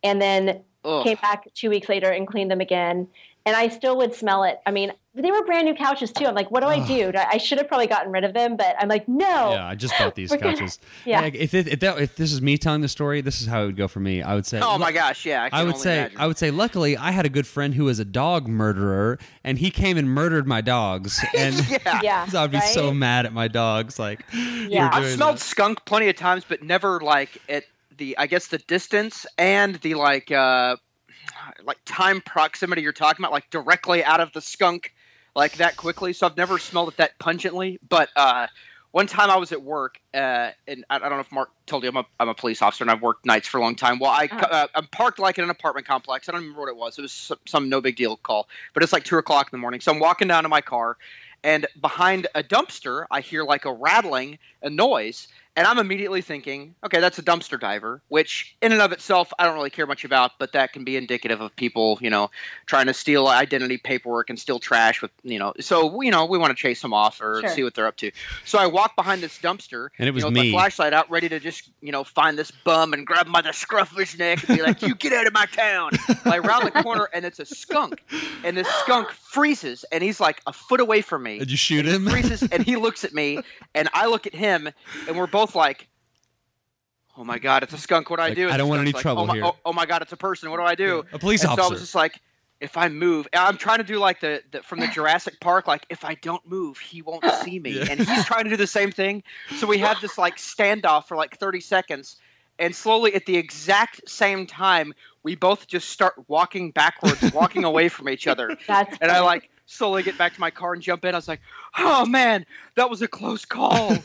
and then came back 2 weeks later and cleaned them again. And I still would smell it. I mean, they were brand new couches too. I'm like, what do I do? I should have probably gotten rid of them, but I'm like, no. Yeah, I just bought these couches. Yeah. Like, if this is me telling the story, this is how it would go for me. I would say, oh my gosh, yeah. I can only imagine. I would say, luckily, I had a good friend who was a dog murderer, and he came and murdered my dogs. And yeah, so I'd be so mad at my dogs. Like, yeah, I've smelled skunk plenty of times, but never like at the. I guess the distance and the like time proximity you're talking about, like directly out of the skunk like that quickly. So I've never smelled it that pungently, but one time I was at work and I don't know if Mark told you, I'm a police officer and I've worked nights for a long time. Well, I'm parked like in an apartment complex. I don't remember what it was. It was some no big deal call, but it's like 2:00 in the morning. So I'm walking down to my car and behind a dumpster, I hear like a rattling, a noise. And I'm immediately thinking, okay, that's a dumpster diver, which in and of itself, I don't really care much about, but that can be indicative of people, you know, trying to steal identity paperwork and steal trash with, you know, so, you know, we want to chase them off or see what they're up to. So I walk behind this dumpster and it was me. With my flashlight out, ready to just, you know, find this bum and grab him by the scruff of his neck and be like, you get out of my town. And I round the corner and it's a skunk and this skunk freezes and he's like a foot away from me. Did you shoot him? He freezes and he looks at me and I look at him and we're both like, oh my God, it's a skunk. What do I do? I don't want any trouble here. Oh my God, it's a person. What do I do? A police officer. So I was just like, if I move, I'm trying to do like the from the Jurassic Park, like if I don't move, he won't see me. Yeah. And he's trying to do the same thing. So we had this like standoff for like 30 seconds. And slowly at the exact same time, we both just start walking backwards, walking away from each other. And I like slowly get back to my car and jump in. I was like, oh man, that was a close call.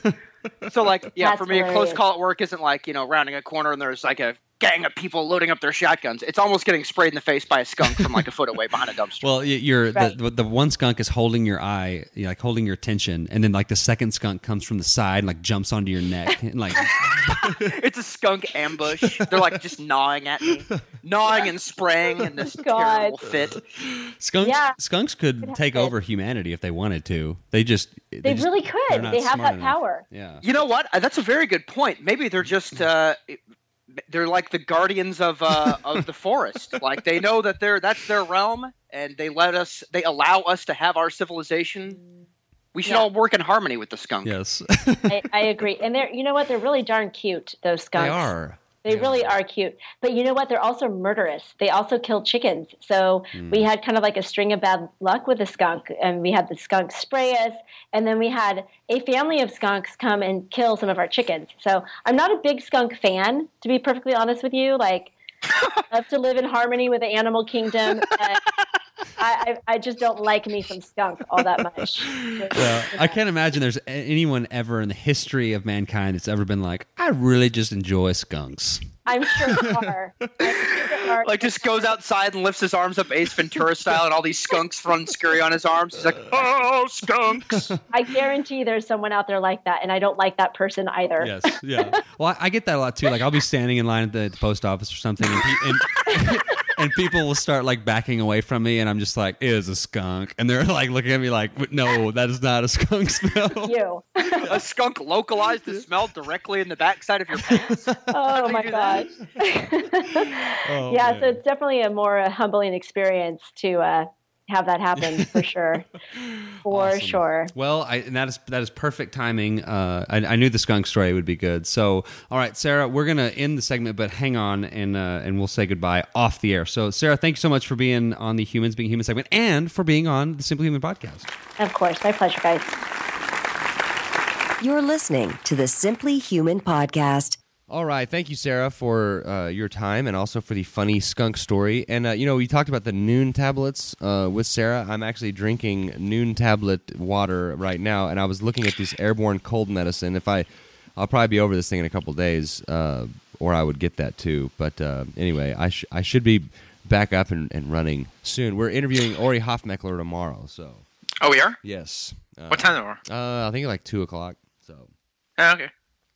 So, like, yeah, that's for me, hilarious. A close call at work isn't like, you know, rounding a corner and there's like a gang of people loading up their shotguns. It's almost getting sprayed in the face by a skunk from like a foot away behind a dumpster. Well, the one skunk is holding your eye, you know, like holding your attention, and then like the second skunk comes from the side and like jumps onto your neck. And, like it's a skunk ambush. They're like just gnawing at me, and spraying in this terrible fit. Skunks could take over humanity if they wanted to. They really could. They have that power. Yeah. You know what? That's a very good point. Maybe they're just. They're like the guardians of the forest. Like they know that that's their realm, and they allow us to have our civilization. We should all work in harmony with the skunk. Yes, I agree. And you know what? They're really darn cute. Those skunks. They are. They really are cute. But you know what? They're also murderous. They also kill chickens. So we had kind of like a string of bad luck with a skunk, and we had the skunk spray us, and then we had a family of skunks come and kill some of our chickens. So I'm not a big skunk fan, to be perfectly honest with you. Like, I love to live in harmony with the animal kingdom. I just don't like me some skunk all that much. Yeah. I can't imagine there's anyone ever in the history of mankind that's ever been like, I really just enjoy skunks. I'm sure there are. Like just goes outside and lifts his arms up Ace Ventura style and all these skunks run scurry on his arms. He's like, oh, skunks. I guarantee there's someone out there like that, and I don't like that person either. Yes, yeah. Well, I get that a lot too. Like I'll be standing in line at the post office or something and people will start like backing away from me, and I'm just like, it is a skunk. And they're like looking at me like, no, that is not a skunk smell. You. A skunk localized the smell directly in the backside of your pants. Oh my gosh. So it's definitely a more humbling experience to have that happen for sure. Awesome. Well, that is perfect timing. I knew the skunk story would be good. So, all right, Sarah, we're going to end the segment, but hang on and we'll say goodbye off the air. So, Sarah, thank you so much for being on the Humans Being Human segment and for being on the Simply Human podcast. Of course. My pleasure, guys. You're listening to the Simply Human podcast. All right. Thank you, Sarah, for your time and also for the funny skunk story. And, we talked about the Nuun tablets with Sarah. I'm actually drinking Nuun tablet water right now, and I was looking at this Airborne cold medicine. I'll probably be over this thing in a couple of days, or I would get that too. But anyway, I should be back up and running soon. We're interviewing Ori Hofmekler tomorrow. So. Oh, we are? Yes. What time tomorrow? I think like 2 o'clock. So. Oh, okay.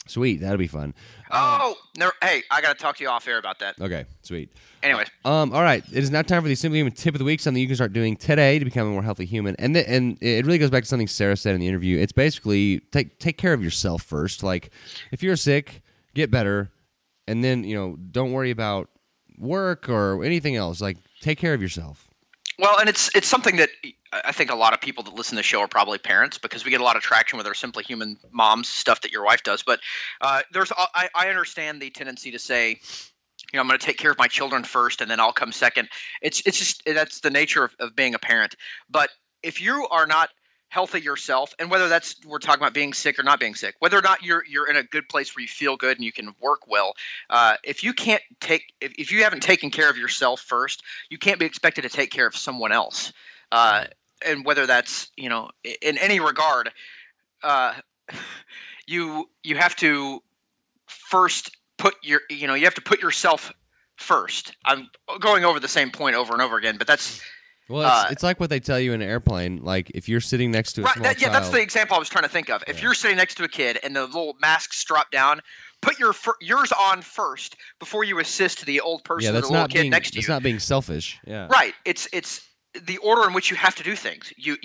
Sweet, that'll be fun. Hey, I got to talk to you off air about that. Okay, sweet. Anyways. All right, it is now time for the Simply Human Tip of the Week, something you can start doing today to become a more healthy human. And it really goes back to something Sarah said in the interview. It's basically take care of yourself first. Like, if you're sick, get better, and then, don't worry about work or anything else. Like, take care of yourself. Well, and it's something that I think a lot of people that listen to the show are probably parents, because we get a lot of traction with our Simply Human Moms stuff that your wife does. But I understand the tendency to say, I'm going to take care of my children first and then I'll come second. It's just that's the nature of being a parent. But if you are not healthy yourself, and whether that's we're talking about being sick or not being sick, whether or not you're in a good place where you feel good and you can work well, if you haven't taken care of yourself first, you can't be expected to take care of someone else. And whether that's in any regard, you have to first put put yourself first. I'm going over the same point over and over again, but that's. Well, it's like what they tell you in an airplane. Like, if you're sitting next to a small child. Yeah, that's the example I was trying to think of. If you're sitting next to a kid and the little masks drop down, put yours on first before you assist the old person or the little kid next to you. It's not being selfish. Yeah. Right. It's the order in which you have to do things. You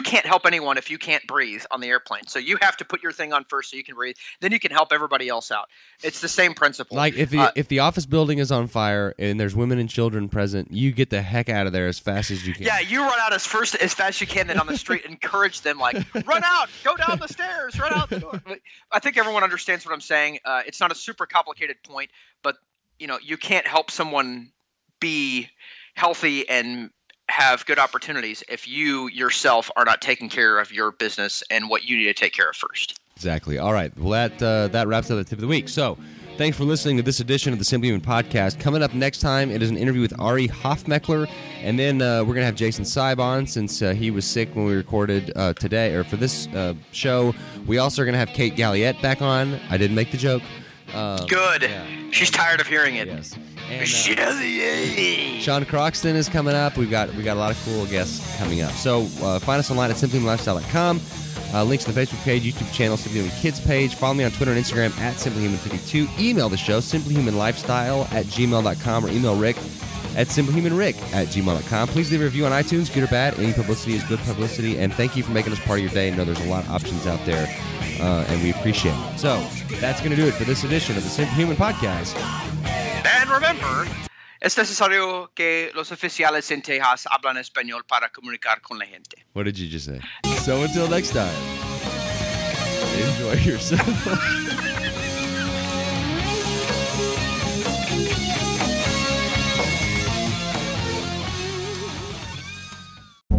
can't help anyone if you can't breathe on the airplane. So you have to put your thing on first so you can breathe. Then you can help everybody else out. It's the same principle. Like if the office building is on fire and there's women and children present, you get the heck out of there as fast as you can. Yeah, you run out as fast as you can. Then on the street, encourage them, like, run out, go down the stairs, run out the door. I think everyone understands what I'm saying. It's not a super complicated point, but you can't help someone be healthy and have good opportunities if you yourself are not taking care of your business and what you need to take care of first. Exactly. All right. Well, that wraps up the tip of the week. So thanks for listening to this edition of the Simply Human Podcast. Coming up next time, it is an interview with Ori Hofmekler, and then we're going to have Jason Seib on, since he was sick when we recorded today, or for this show. We also are going to have Kate Galliett back on. I didn't make the joke. Good. Yeah. She's tired of hearing it. Yes. And, Sean Croxton is coming up. We've got a lot of cool guests coming up. So find us online at simplyhumanlifestyle.com. Links to the Facebook page, YouTube channel, Simply Human Kids page. Follow me on Twitter and Instagram at simplyhuman52. Email the show, simplyhumanlifestyle@gmail.com, or email Rick at simplyhumanrick@gmail.com. Please leave a review on iTunes, good or bad. Any publicity is good publicity. And thank you for making us part of your day. I know there's a lot of options out there, and we appreciate it. So that's going to do it for this edition of the Simply Human Podcast. And remember, es necesario que los oficiales en Texas hablan español para comunicar con la gente. What did you just say? So until next time, enjoy yourself.